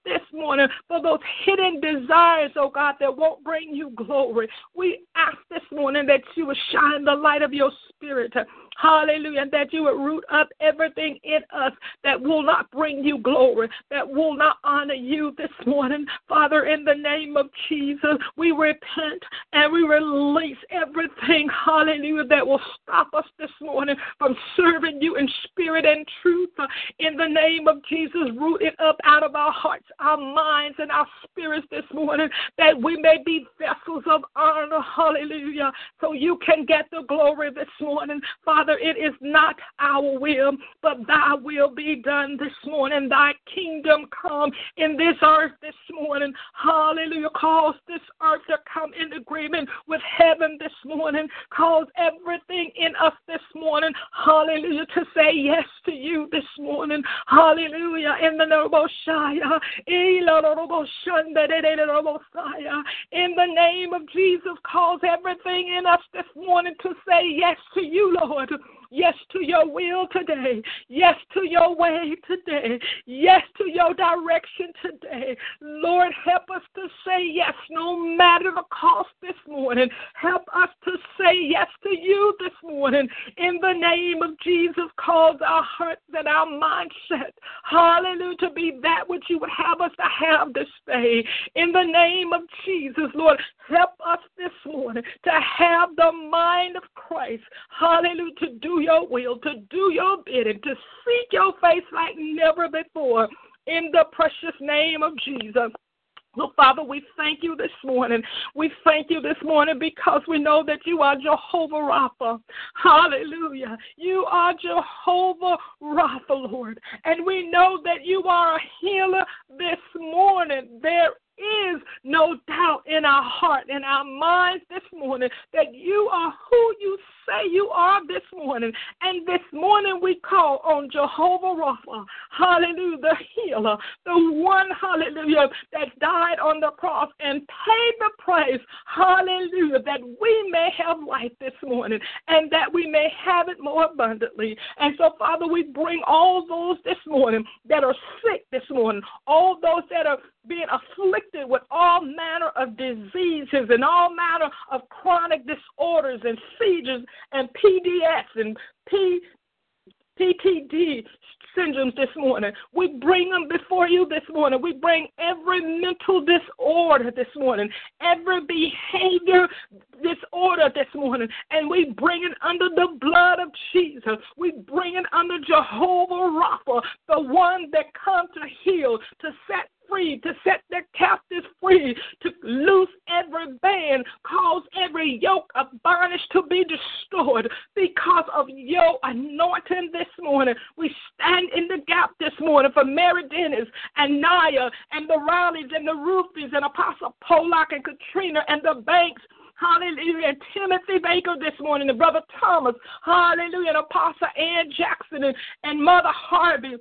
this morning for those hidden desires, oh God, that won't bring you glory. We ask this morning, that you would shine the light of your spirit. Hallelujah. And that you would root up everything in us that will not bring you glory, that will not honor you this morning. Father, in the name of Jesus, we repent and we release everything, hallelujah, that will stop us this morning from serving you in spirit and truth. In the name of Jesus, root it up out of our hearts, our minds, and our spirits this morning, that we may be vessels of honor, hallelujah, so you can get the glory this morning. Father, it is not our will, but thy will be done this morning. Thy kingdom come in this earth this morning. Hallelujah. Cause this earth to come in agreement with heaven this morning. Cause everything in us this morning, hallelujah, to say yes to you this morning. Hallelujah. In the name of Jesus, cause everything in us this morning to say yes to you, Lord. Yes to your will today. Yes to your way today. Yes to your direction today. Lord, help us to say yes no matter the cost this morning. Help us to say yes to you this morning. In the name of Jesus, cause our hearts and our mindset, hallelujah, to be that which you would have us to have this day. In the name of Jesus, Lord, help us this morning to have the mind of Christ. Hallelujah, to do your will, to do your bidding, to seek your face like never before, in the precious name of Jesus. Well, Father, we thank you this morning. We thank you this morning because we know that you are Jehovah Rapha. Hallelujah. You are Jehovah Rapha, Lord. And we know that you are a healer this morning. There is no doubt in our heart and our minds this morning that you are who you say you are this morning. And this morning we call on Jehovah Rapha, hallelujah, the healer, the one, hallelujah, that died on the cross and paid the price, hallelujah, that we may have life this morning and that we may have it more abundantly. And so, Father, we bring all those this morning that are sick this morning, all those that are being afflicted with all manner of diseases and all manner of chronic disorders and seizures and P D S and P. P T D syndromes this morning. We bring them before you this morning. We bring every mental disorder this morning, every behavior disorder this morning, and we bring it under the blood of Jesus. We bring it under Jehovah Rapha, the one that comes to heal, to set free, to set their captives free, to loose every band, cause every yoke of bondage to be destroyed because of your anointing this morning. We stand in the gap this morning for Mary Dennis and Naya and the Rileys and the Rufies and Apostle Pollock and Katrina and the Banks, hallelujah, and Timothy Baker this morning, and Brother Thomas, hallelujah, and Apostle Ann Jackson and, and Mother Harvey.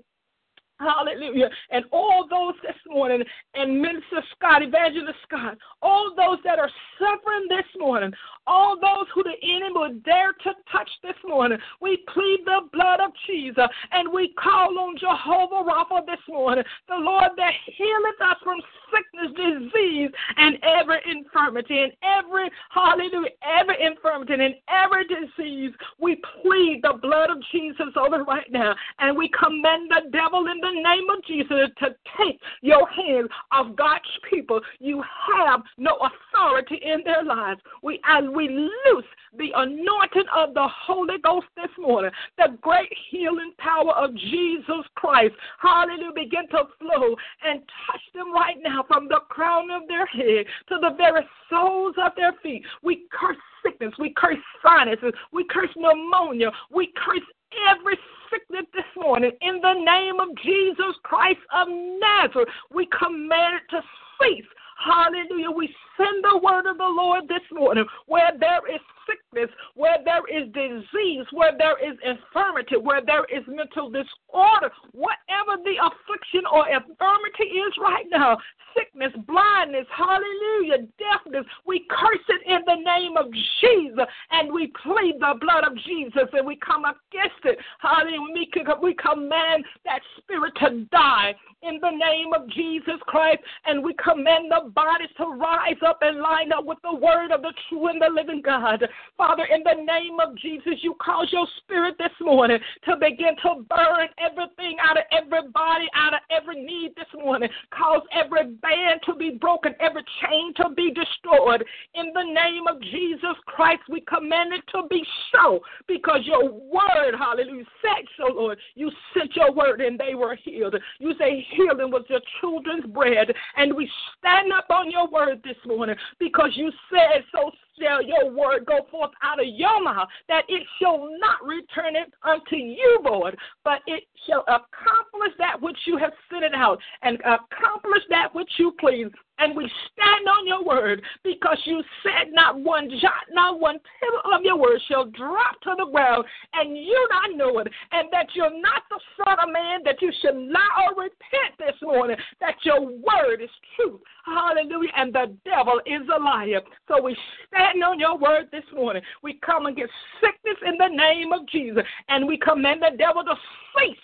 Hallelujah. And all those this morning, and Minister Scott, Evangelist Scott, all those that are suffering this morning, all those who the enemy would dare to touch this morning, we plead the blood of Jesus, and we call on Jehovah Rapha this morning, the Lord that healeth us from sickness, disease, and every infirmity, and every, hallelujah, every infirmity, and every disease. We plead the blood of Jesus over right now, and we commend the devil in the In the name of Jesus to take your hands off God's people. You have no authority in their lives. We and we loose the anointing of the Holy Ghost this morning, the great healing power of Jesus Christ. Hallelujah. Begin to flow and touch them right now from the crown of their head to the very soles of their feet. We curse sickness. We curse sinuses. We curse pneumonia. We curse every sickness this morning. In the name of Jesus Christ of Nazareth, we command it to cease. Hallelujah. We send the word of the Lord this morning. Where there is sickness, where there is disease, where there is infirmity, where there is mental disorder, whatever the affliction or infirmity is right now, sickness, blindness, hallelujah, deafness, we curse it in the name of Jesus, and we plead the blood of Jesus, and we come against it. Hallelujah. We command that spirit to die in the name of Jesus Christ, and we command the bodies to rise up and line up with the word of the true and the living God. Father, in the name of Jesus, you cause your spirit this morning to begin to burn everything out of everybody, out of every need this morning. Cause every band to be broken, every chain to be destroyed. In the name of Jesus Christ, we command it to be so, because your word, hallelujah, said so, Lord. You sent your word and they were healed. You say healing was your children's bread, and we stand up on your word this morning, because you said so. Shall your word go forth out of your mouth, that it shall not return it unto you, Lord, but it shall accomplish that which you have sent it out, and accomplish that which you please. And we stand on your word, because you said not one jot, not one tittle of your word shall drop to the ground, and you not know it, and that you're not the son of man, that you should lie or repent this morning, that your word is truth. Hallelujah. And the devil is a liar. So we stand on your word this morning. We come against sickness in the name of Jesus, and we command the devil to cease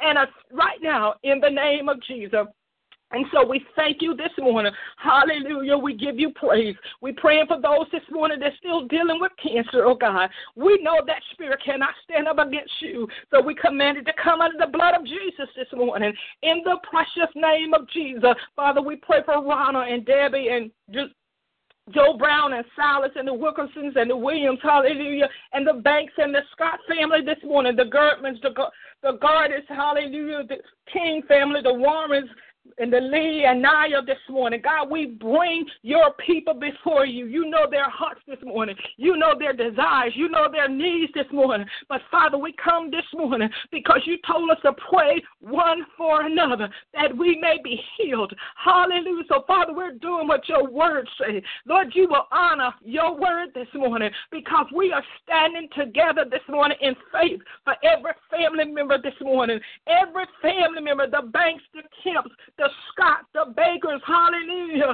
and us right now in the name of Jesus. And so we thank you this morning. Hallelujah. We give you praise. We're praying for those this morning that's still dealing with cancer, oh God. We know that spirit cannot stand up against you. So we command it to come under the blood of Jesus this morning. In the precious name of Jesus, Father, we pray for Ronna and Debbie and just Joe Brown and Silas and the Wilkinsons and the Williams, hallelujah, and the Banks and the Scott family this morning, the Girdmans, the, the Gardens, hallelujah, the King family, the Warrens, and the Lee and Naya this morning. God, we bring your people before you. You know their hearts this morning. You know their desires. You know their needs this morning. But, Father, we come this morning because you told us to pray one for another, that we may be healed. Hallelujah. So, Father, we're doing what your word says. Lord, you will honor your word this morning, because we are standing together this morning in faith for every family member this morning. Every family member, the Banks, the Kemps, the Scott, the Bakers, hallelujah,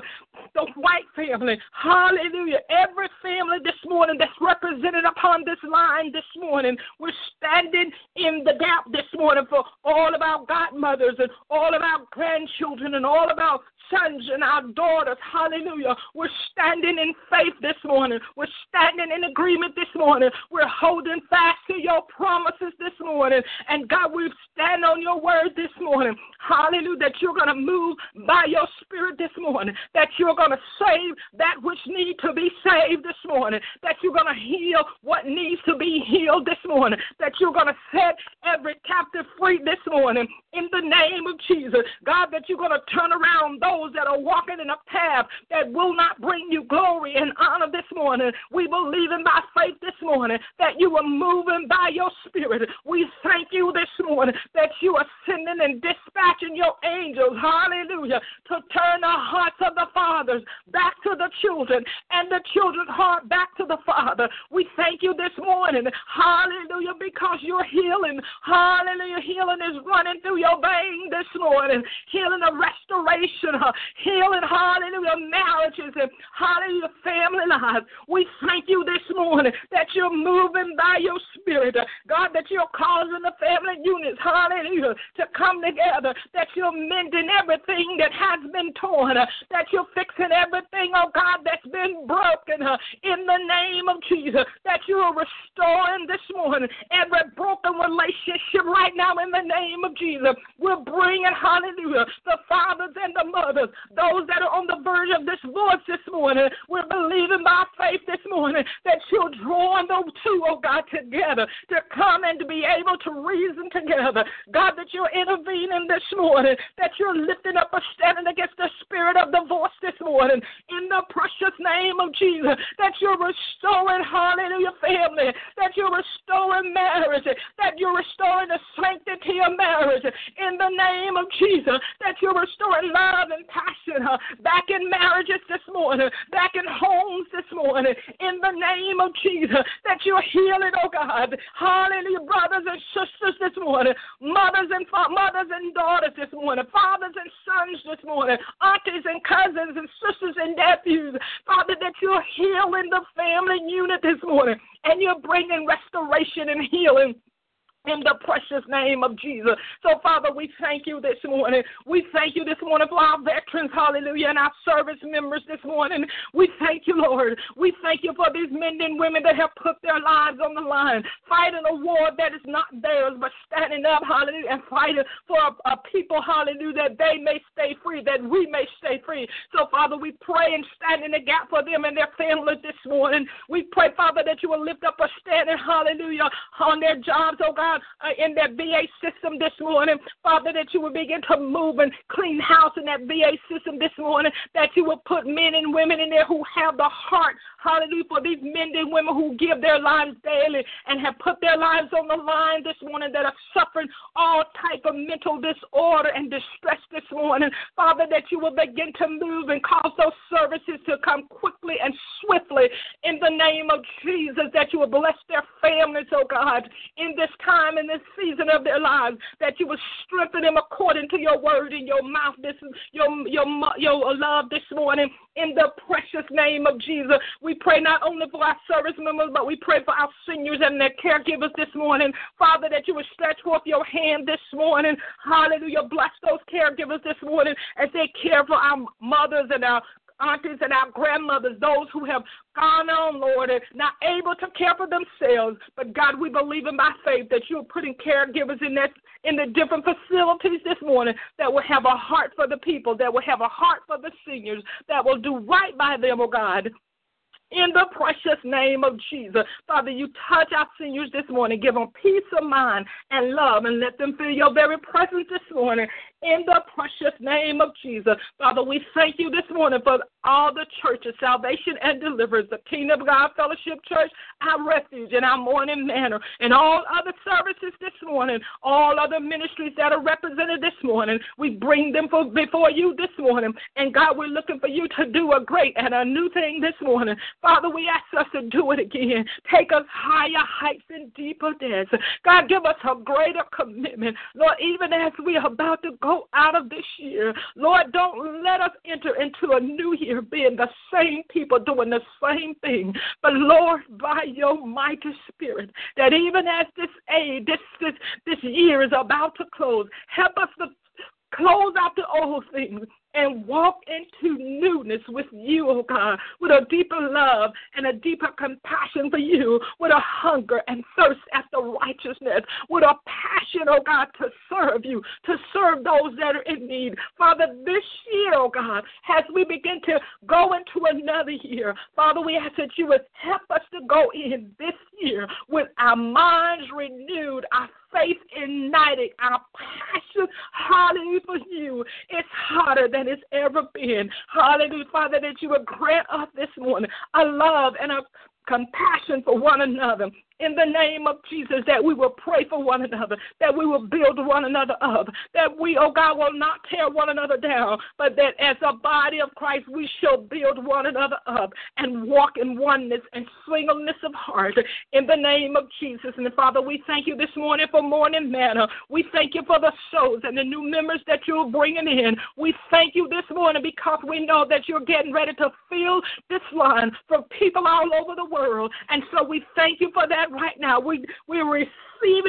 the White family, hallelujah, every family this morning that's represented upon this line this morning. We're standing in the gap this morning for all of our godmothers and all of our grandchildren and all of our sons and our daughters, hallelujah. We're standing in faith this morning. We're standing in agreement this morning. We're holding fast to your promises this morning. And God, we stand on your word this morning, hallelujah, that you're going to move by your spirit this morning, that you're going to save that which needs to be saved this morning, that you're going to heal what needs to be healed this morning, that you're going to set every captive free this morning in the name of Jesus. God, that you're going to turn around those that are walking in a path that will not bring you glory and honor this morning. We believe in by faith this morning that you are moving by your spirit. We thank you this morning that you are sending and dispatching your angels, hallelujah, to turn the hearts of the fathers back to the children and the children's heart back to the Father. We thank you this morning, hallelujah, because you're healing. Hallelujah, healing is running through your vein this morning. Healing a restoration, healing, hallelujah, marriages and hallelujah, family lives. We thank you this morning that you're moving by your spirit. God, that you're causing the family units, hallelujah, to come together, that you're mending everything that has been torn, that you're fixing everything, oh God, that's been broken in the name of Jesus, that you are restoring this morning every broken relationship right now in the name of Jesus. We're bringing, hallelujah, the fathers and the mothers, those that are on the verge of divorce this morning. We're believing by faith this morning that you're drawing those two, oh God, together to come and to be able to reason together. God, that you're intervening this morning, that you're lifting up a standing against the spirit of divorce this morning in the precious name of Jesus, that you're restoring, hallelujah, family, that you're restoring marriage, that you're restoring the sanctity of marriage in the name of Jesus, that you're restoring love and passion uh, back in marriages this morning, back in homes this morning, in the name of Jesus, that you're healing, oh God, hallelujah, brothers and sisters this morning, mothers and fa- mothers and daughters this morning, fathers and sons this morning, aunties and cousins and sisters and nephews, Father, that you're healing the family unit this morning, and you're bringing restoration and healing in the precious name of Jesus. So, Father, we thank you this morning. We thank you this morning for our veterans, hallelujah, and our service members this morning. We thank you, Lord. We thank you for these men and women that have put their lives on the line, fighting a war that is not theirs, but standing up, hallelujah, and fighting for a, a people, hallelujah, that they may stay free, that we may stay free. So, Father, we pray and stand in the gap for them and their families this morning. We pray, Father, that you will lift up a standing, hallelujah, on their jobs, oh God, in that V A system this morning. Father, that you will begin to move and clean house in that V A system this morning, that you will put men and women in there who have the heart, hallelujah, for these men and women who give their lives daily and have put their lives on the line this morning, that are suffering all type of mental disorder and distress this morning. Father, that you will begin to move and cause those services to come quickly and swiftly in the name of Jesus, that you will bless their families, oh God, in this time, in this season of their lives, that you will strengthen them according to your word in your mouth, this your your your love this morning. In the precious name of Jesus, we pray not only for our service members, but we pray for our seniors and their caregivers this morning. Father, that you would stretch forth your hand this morning. Hallelujah. Bless those caregivers this morning as they care for our mothers and our aunties and our grandmothers, those who have gone on, Lord, and not able to care for themselves. But, God, we believe in by faith that you're putting caregivers in, that, in the different facilities this morning that will have a heart for the people, that will have a heart for the seniors, that will do right by them, oh, God. In the precious name of Jesus, Father, you touch our seniors this morning. Give them peace of mind and love, and let them feel your very presence this morning. In the precious name of Jesus, Father, we thank you this morning for all the churches, Salvation and Deliverance, the Kingdom of God Fellowship Church, our Refuge, and our Morning Manor, and all other services this morning, all other ministries that are represented this morning. We bring them for, before you this morning, and God, we're looking for you to do a great and a new thing this morning. Father, we ask us to do it again. Take us higher heights and deeper depths. God, give us a greater commitment. Lord, even as we are about to go out of this year, Lord, don't let us enter into a new year being the same people doing the same thing. But, Lord, by your mighty spirit, that even as this age, this, this, this year is about to close, help us to close out the old things and walk into newness with you, oh God, with a deeper love and a deeper compassion for you, with a hunger and thirst after righteousness, with a passion, oh God, to serve you, to serve those that are in need. Father, this year, oh God, as we begin to go into another year, Father, we ask that you would help us to go in this year with our minds renewed, our faith ignited, our passion, hallelujah, for you. It's hotter than it's ever been. Hallelujah, Father, that you would grant us this morning a love and a compassion for one another. In the name of Jesus, that we will pray for one another, that we will build one another up, that we, oh God, will not tear one another down, but that as a body of Christ, we shall build one another up and walk in oneness and singleness of heart. In the name of Jesus. And Father, we thank you this morning for Morning Manna. We thank you for the souls and the new members that you're bringing in. We thank you this morning because we know that you're getting ready to fill this line from people all over the world. And so we thank you for that. Right now, we, we're receiving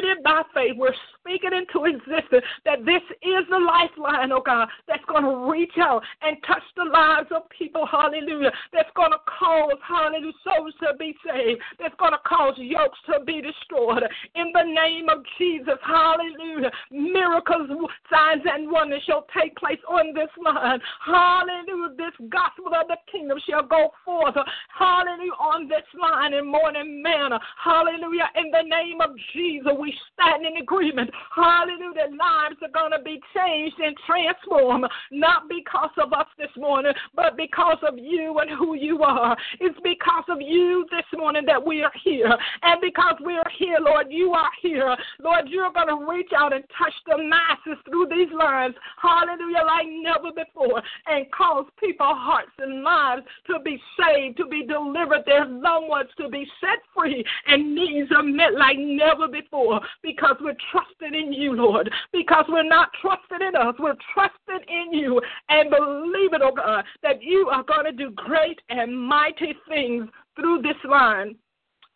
it by faith. We're speaking into existence that this is the lifeline, oh God, that's going to reach out and touch the lives of people, hallelujah, that's going to cause, hallelujah, souls to be saved, that's going to cause yokes to be destroyed. In the name of Jesus, hallelujah, miracles, signs, and wonders shall take place on this line. Hallelujah, this gospel of the kingdom shall go forth, hallelujah, on this line in Morning Manna. Hallelujah. Hallelujah. In the name of Jesus, we stand in agreement. Hallelujah. Lives are going to be changed and transformed, not because of us this morning, but because of you and who you are. It's because of you this morning that we are here. And because we are here, Lord, you are here. Lord, you're going to reach out and touch the masses through these lines. Hallelujah. Like never before. And cause people's hearts and lives to be saved, to be delivered, their loved ones to be set free, and needs are met like never before, because we're trusting in you, Lord, because we're not trusting in us. We're trusting in you and believe it, oh God, that you are going to do great and mighty things through this line.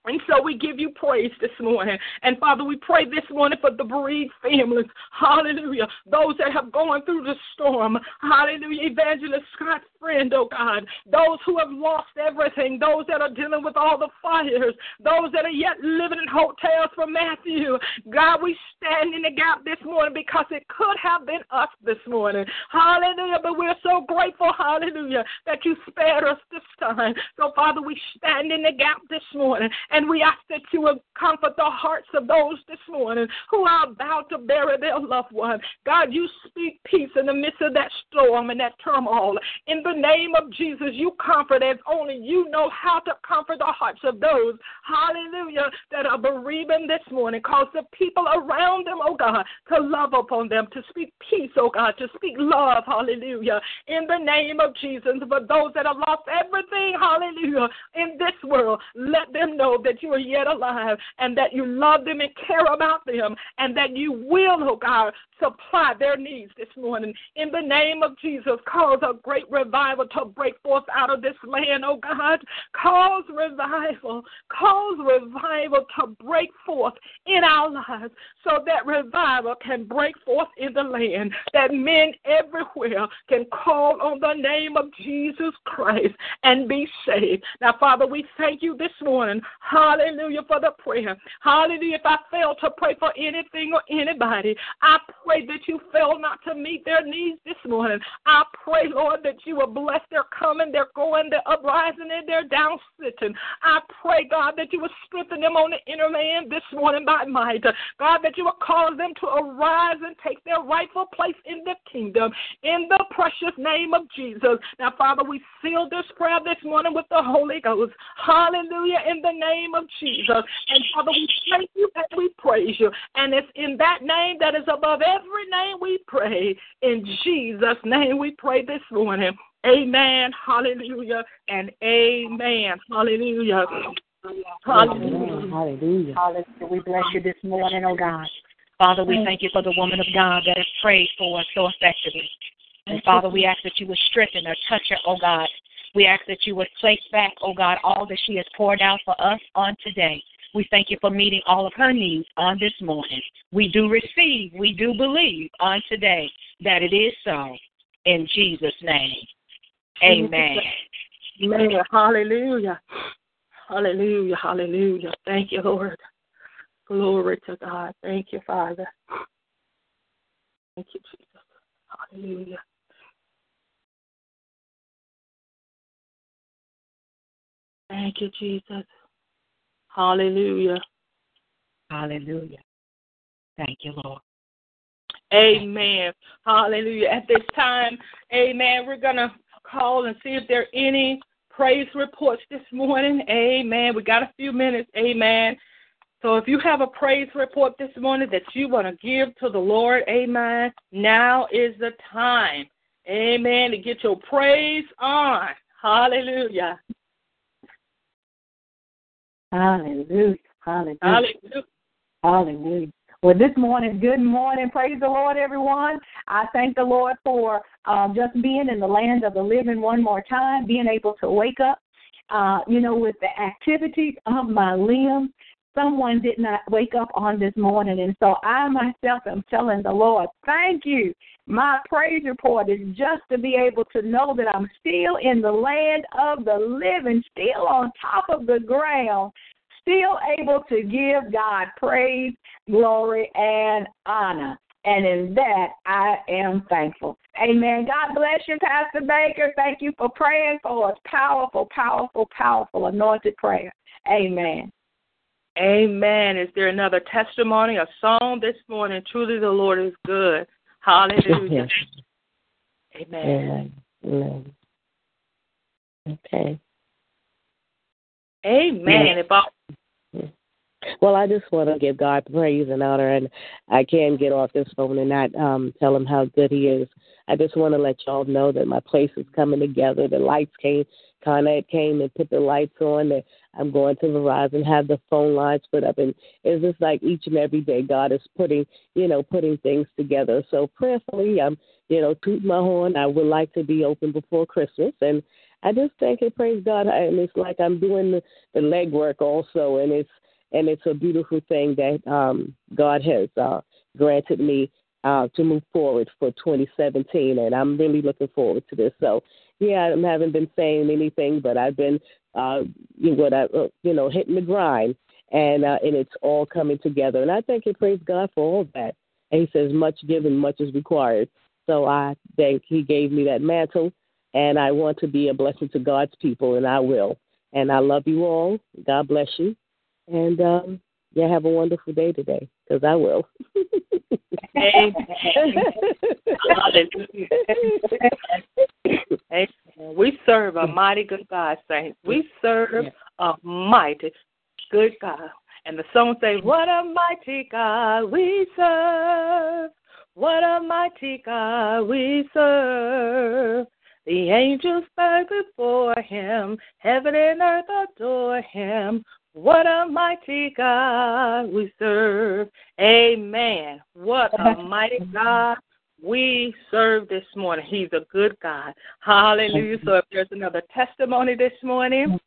And so we give you praise this morning. And, Father, we pray this morning for the bereaved families. Hallelujah. Those that have gone through the storm. Hallelujah. Evangelist Scott's friend, oh, God. Those who have lost everything. Those that are dealing with all the fires. Those that are yet living in hotels for Matthew. God, we stand in the gap this morning because it could have been us this morning. Hallelujah. But we're so grateful, hallelujah, that you spared us this time. So, Father, we stand in the gap this morning. And we ask that you will comfort the hearts of those this morning who are about to bury their loved one. God, you speak peace in the midst of that storm and that turmoil. In the name of Jesus, you comfort as only you know how to comfort the hearts of those, hallelujah, that are bereaving this morning. Cause the people around them, oh God, to love upon them, to speak peace, oh God, to speak love, hallelujah. In the name of Jesus, for those that have lost everything, hallelujah, in this world, let them know that you are yet alive and that you love them and care about them and that you will, oh God, supply their needs this morning. In the name of Jesus, cause a great revival to break forth out of this land, oh God. Cause revival, cause revival to break forth in our lives so that revival can break forth in the land, that men everywhere can call on the name of Jesus Christ and be saved. Now, Father, we thank you this morning, hallelujah, for the prayer. Hallelujah. If I fail to pray for anything or anybody, I pray that you fail not to meet their needs this morning. I pray, Lord, that you will bless their coming, their going, their uprising, and their downsitting. I pray, God, that you will strengthen them on the inner man this morning by might. God, that you will cause them to arise and take their rightful place in the kingdom in the precious name of Jesus. Now, Father, we seal this prayer this morning with the Holy Ghost. Hallelujah. In the name of Jesus. And Father, we thank you and we praise you. And it's in that name that is above every name we pray. In Jesus' name we pray this morning. Amen. Hallelujah. And amen. Hallelujah. Hallelujah. Hallelujah. Hallelujah. We bless you this morning, oh God. Father, we thank you for the woman of God that has prayed for us so effectively. And Father, we ask that you would strengthen her, touch her, oh God. We ask that you would place back, oh God, all that she has poured out for us on today. We thank you for meeting all of her needs on this morning. We do receive, we do believe on today that it is so. In Jesus' name, amen. Amen. Hallelujah. Hallelujah, hallelujah. Thank you, Lord. Glory to God. Thank you, Father. Thank you, Jesus. Hallelujah. Thank you, Jesus. Hallelujah. Hallelujah. Thank you, Lord. Amen. Hallelujah. At this time, amen, we're going to call and see if there are any praise reports this morning. Amen. We got a few minutes. Amen. So if you have a praise report this morning that you want to give to the Lord, amen, now is the time, amen, to get your praise on. Hallelujah. Hallelujah, hallelujah, hallelujah, hallelujah. Well, this morning, good morning. Praise the Lord, everyone. I thank the Lord for um, just being in the land of the living one more time, being able to wake up, uh, you know, with the activities of my limbs. Someone did not wake up on this morning, and so I myself am telling the Lord, thank you. My praise report is just to be able to know that I'm still in the land of the living, still on top of the ground, still able to give God praise, glory, and honor. And in that, I am thankful. Amen. God bless you, Pastor Baker. Thank you for praying for us. Powerful, powerful, powerful anointed prayer. Amen. Amen. Is there another testimony, a song this morning? Truly the Lord is good. Hallelujah. Yes. Amen. Amen. Okay. Amen. Yes. About- well, I just want to give God praise and honor, and I can't get off this phone and not um, tell him how good he is. I just want to let y'all know that my place is coming together. The lights came, Conrad came and put the lights on. The, I'm going to Verizon, have the phone lines put up. And it's just like each and every day God is putting, you know, putting things together. So prayerfully, I'm, you know, tooting my horn. I would like to be open before Christmas. And I just thank and praise God, and it's like I'm doing the, the legwork also, and it's and it's a beautiful thing that um, God has uh, granted me uh, to move forward for twenty seventeen, and I'm really looking forward to this. So, yeah, I haven't been saying anything, but I've been, uh, you know, what I, you know, hitting the grind, and uh, and it's all coming together. And I thank and praise God for all that. And he says, much given, much is required. So I thank he gave me that mantle, and I want to be a blessing to God's people, and I will. And I love you all. God bless you. And, um, yeah, have a wonderful day today, because I will. Amen. Amen. We serve a mighty good God, saints. We serve a mighty good God. And the song says, what a mighty God we serve. What a mighty God we serve. The angels bow before him. Heaven and earth adore him. What a mighty God we serve. Amen. What a mighty God we serve this morning. He's a good God. Hallelujah. So if there's another testimony this morning.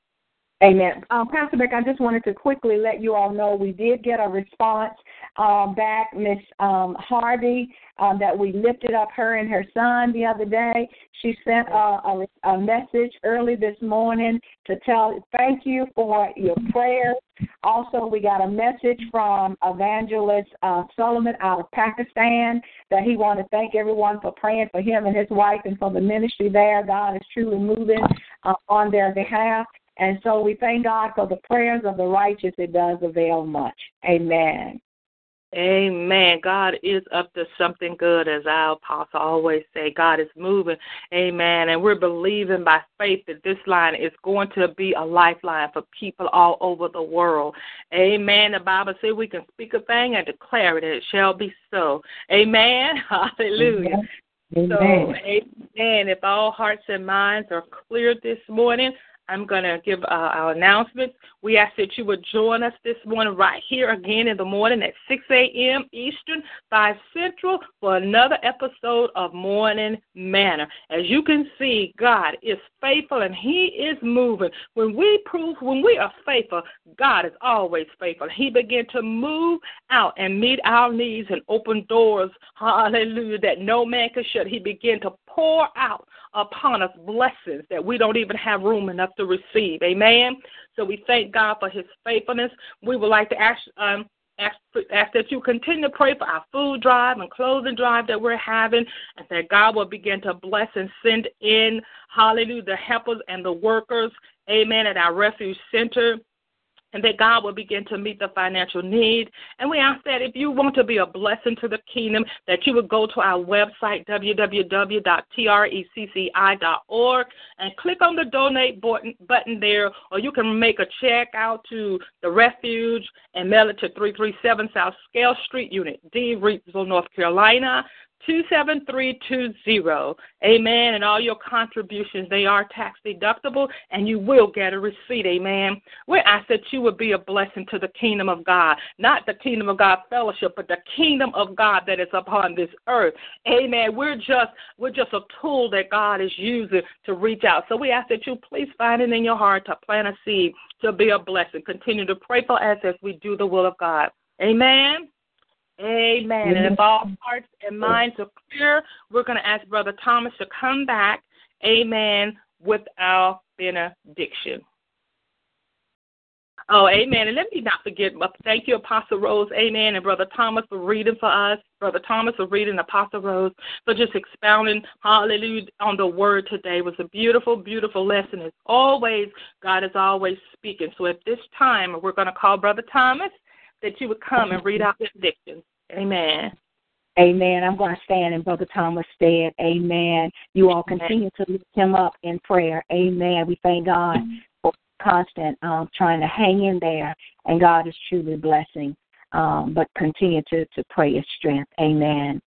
Amen. Um, Pastor Beck, I just wanted to quickly let you all know we did get a response um, back, Miss um, Harvey, um, that we lifted up her and her son the other day. She sent a, a, a message early this morning to tell thank you for your prayers. Also, we got a message from Evangelist uh, Solomon out of Pakistan that he wanted to thank everyone for praying for him and his wife and for the ministry there. God is truly moving uh, on their behalf. And so we thank God for the prayers of the righteous. It does avail much. Amen. Amen. God is up to something good, as our apostle always say. God is moving. Amen. And we're believing by faith that this line is going to be a lifeline for people all over the world. Amen. The Bible says we can speak a thing and declare it, and it shall be so. Amen. Hallelujah. Amen. Amen. So, amen. If all hearts and minds are clear this morning, I'm going to give uh, our announcements. We ask that you would join us this morning right here again in the morning at six a.m. Eastern, five Central, for another episode of Morning Manna. As you can see, God is faithful, and he is moving. When we prove, when we are faithful, God is always faithful. He began to move out and meet our needs and open doors, hallelujah, that no man can shut. He began to pour out upon us blessings that we don't even have room enough to receive. Amen. So we thank God for his faithfulness. We would like to ask, um, ask, ask that you continue to pray for our food drive and clothing drive that we're having, and that God will begin to bless and send in, hallelujah, the helpers and the workers, amen, at our refuge center, and that God will begin to meet the financial need. And we ask that if you want to be a blessing to the kingdom, that you would go to our website, w w w dot t recci dot org, and click on the donate button there, or you can make a check out to the refuge and mail it to three thirty-seven South Scale Street, Unit D, Reidsville, North Carolina, two seven three two zero. Amen. And all your contributions, they are tax deductible, and you will get a receipt. Amen. We ask that you would be a blessing to the kingdom of God, not the kingdom of God fellowship, but the kingdom of God that is upon this earth. Amen. We're just we're just a tool that God is using to reach out. So we ask that you please find it in your heart to plant a seed, to be a blessing. Continue to pray for us as we do the will of God. Amen. Amen. And if all hearts and minds are clear, we're going to ask Brother Thomas to come back, amen, with our benediction. Oh, amen. And let me not forget, thank you, Apostle Rose, amen, and Brother Thomas for reading for us. Brother Thomas for reading, Apostle Rose for just expounding, hallelujah, on the word today. It was a beautiful, beautiful lesson. As always, God is always speaking. So at this time, we're going to call Brother Thomas, that you would come and read out the benediction. Amen. Amen. I'm going to stand in Brother Thomas' stead. Amen. You all continue to lift him up in prayer. Amen. We thank God for constant um, trying to hang in there, and God is truly blessing. Um, but continue to, to pray his strength. Amen.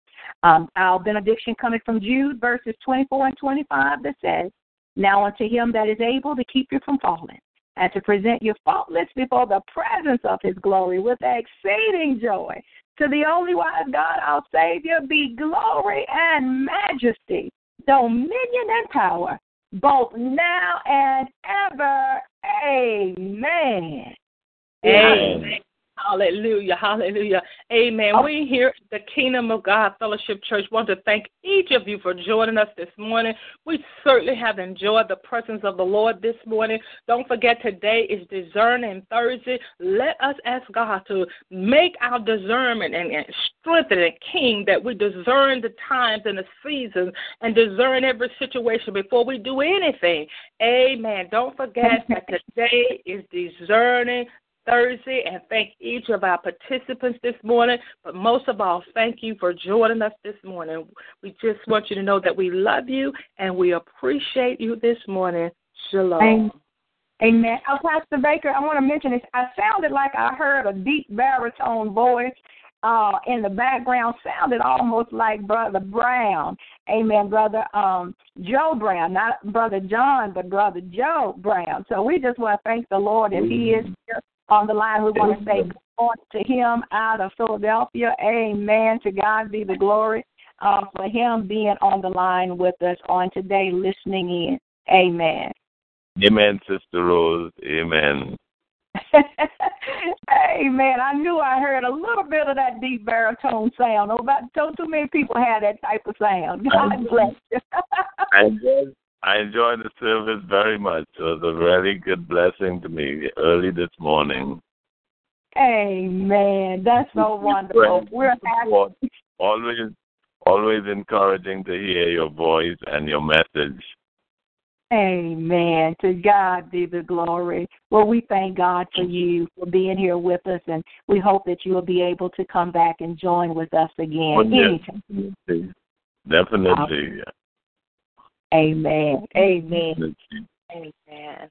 Um, our benediction coming from Jude, verses twenty-four and twenty-five, that says, now unto him that is able to keep you from falling, and to present you faultless before the presence of his glory with exceeding joy. To the only wise God, our Savior, be glory and majesty, dominion and power, both now and ever. Amen. Amen. Hallelujah. Hallelujah. Amen. Oh. We here at the Kingdom of God Fellowship Church want to thank each of you for joining us this morning. We certainly have enjoyed the presence of the Lord this morning. Don't forget, today is Discerning Thursday. Let us ask God to make our discernment and, and strengthen and king that we discern the times and the seasons and discern every situation before we do anything. Amen. Don't forget that today is Discerning Thursday, and thank each of our participants this morning, but most of all, thank you for joining us this morning. We just want you to know that we love you and we appreciate you this morning. Shalom. Amen. Oh, Pastor Baker, I want to mention this. I sounded like I heard a deep baritone voice uh, in the background, sounded almost like Brother Brown. Amen, Brother um, Joe Brown, not Brother John, but Brother Joe Brown. So we just want to thank the Lord that He is here on the line. We want to say good morning to him out of Philadelphia. Amen. To God be the glory uh, for him being on the line with us on today, listening in. Amen. Amen, Sister Rose. Amen. Amen. I knew I heard a little bit of that deep baritone sound. Oh, about, don't too many people have that type of sound. God I, bless you. I did. I enjoyed the service very much. It was a really good blessing to me early this morning. Amen. That's so wonderful. We're happy. Always, always encouraging to hear your voice and your message. Amen. To God be the glory. Well, we thank God for you for being here with us, and we hope that you will be able to come back and join with us again. Well, yes. Anytime. Definitely. Uh, Amen. Amen. Amen.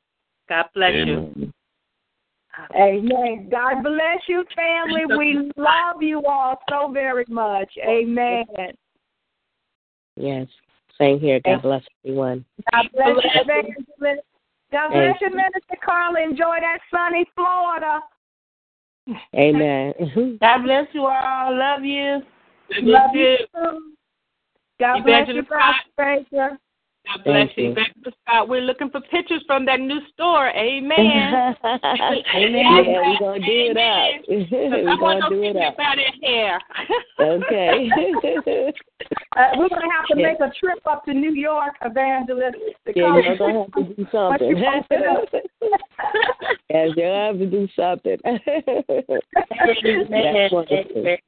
God bless Amen. you. Amen. God bless you, family. We love you all so very much. Amen. Yes. Same here. God bless everyone. God bless you. God bless you, Minister Carla. Enjoy that sunny Florida. Amen. God bless you all. Love you. Love you too. God bless you, Pastor Baker. God bless you. We're looking for pictures from that new store. Amen. Amen. Yeah, we're going to do it up. We're going to do it up. Okay. uh, we're going to have to make a trip up to New York, evangelist. To yeah, come. You're going to have to do something. Yes, you'll have to do something. Amen.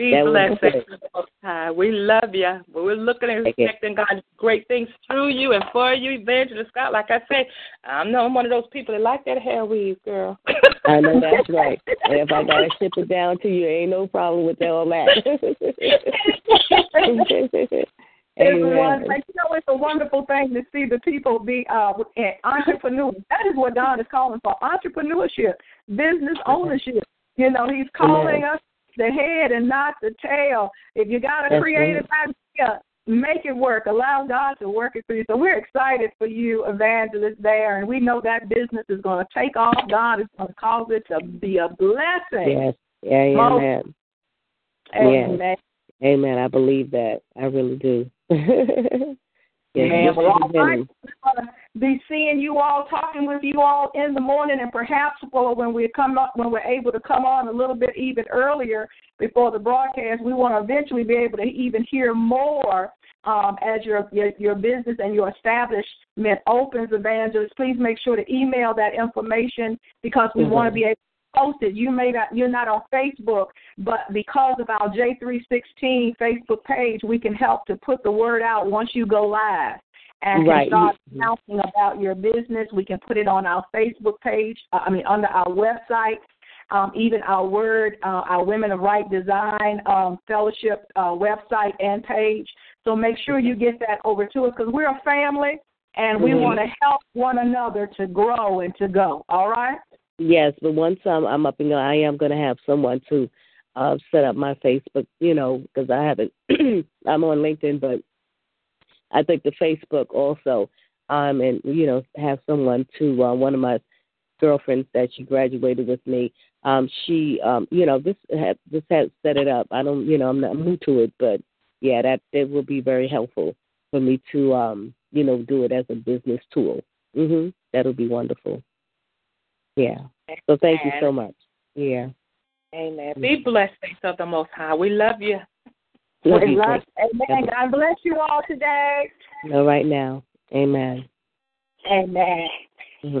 Be blessed at the Most High. We love you. We're looking and expecting God's great things through you and for you, Evangelist Scott. Like I said, I'm not one of those people that like that hair weave, girl. I know that's right. And if I got to ship it down to you, ain't no problem with all that. Everyone, like, you know, it's a wonderful thing to see the people be uh, entrepreneurs. That is what God is calling for, entrepreneurship, business ownership. You know, He's calling Amen. us the head and not the tail. If you got a creative idea, make it work. Allow God to work it for you. So we're excited for you, Evangelist, there, and we know that business is going to take off. God is going to cause it to be a blessing. Yes. Yeah, amen. Amen. Yes. Amen. I believe that. I really do. Yes. Well, all right. We're going to be seeing you all, talking with you all in the morning, and perhaps for when we come up, when we're able to come on a little bit even earlier before the broadcast, we want to eventually be able to even hear more um, as your, your your business and your establishment opens, evangelists. Please make sure to email that information because we mm-hmm. want to be able to post it. You may not, you're not on Facebook, but because of our J three sixteen Facebook page, we can help to put the word out once you go live. And right. can start announcing about your business. We can put it on our Facebook page, uh, I mean, under our website, um, even our Word, uh, our Women of Right Design um, Fellowship uh, website and page. So make sure you get that over to us because we're a family and we mm-hmm. want to help one another to grow and to go, all right? Yes, but once I'm, I'm up and going, I am going to have someone to uh, set up my Facebook, you know, because I haven't, I'm on LinkedIn, but I think the Facebook also, um, and, you know, have someone to, uh, one of my girlfriends that she graduated with me, um, she, um, you know, this has, this has set it up. I don't, you know, I'm not new to it, but, yeah, that it will be very helpful for me to um, you know, do it as a business tool. Mm-hmm. That'll be wonderful. Yeah. So thank you so much. Yeah. Amen. Be blessed, saints of the Most High. We love you. Love we you love. Amen. God bless you all today. No, right now. Amen. Amen. Mm-hmm.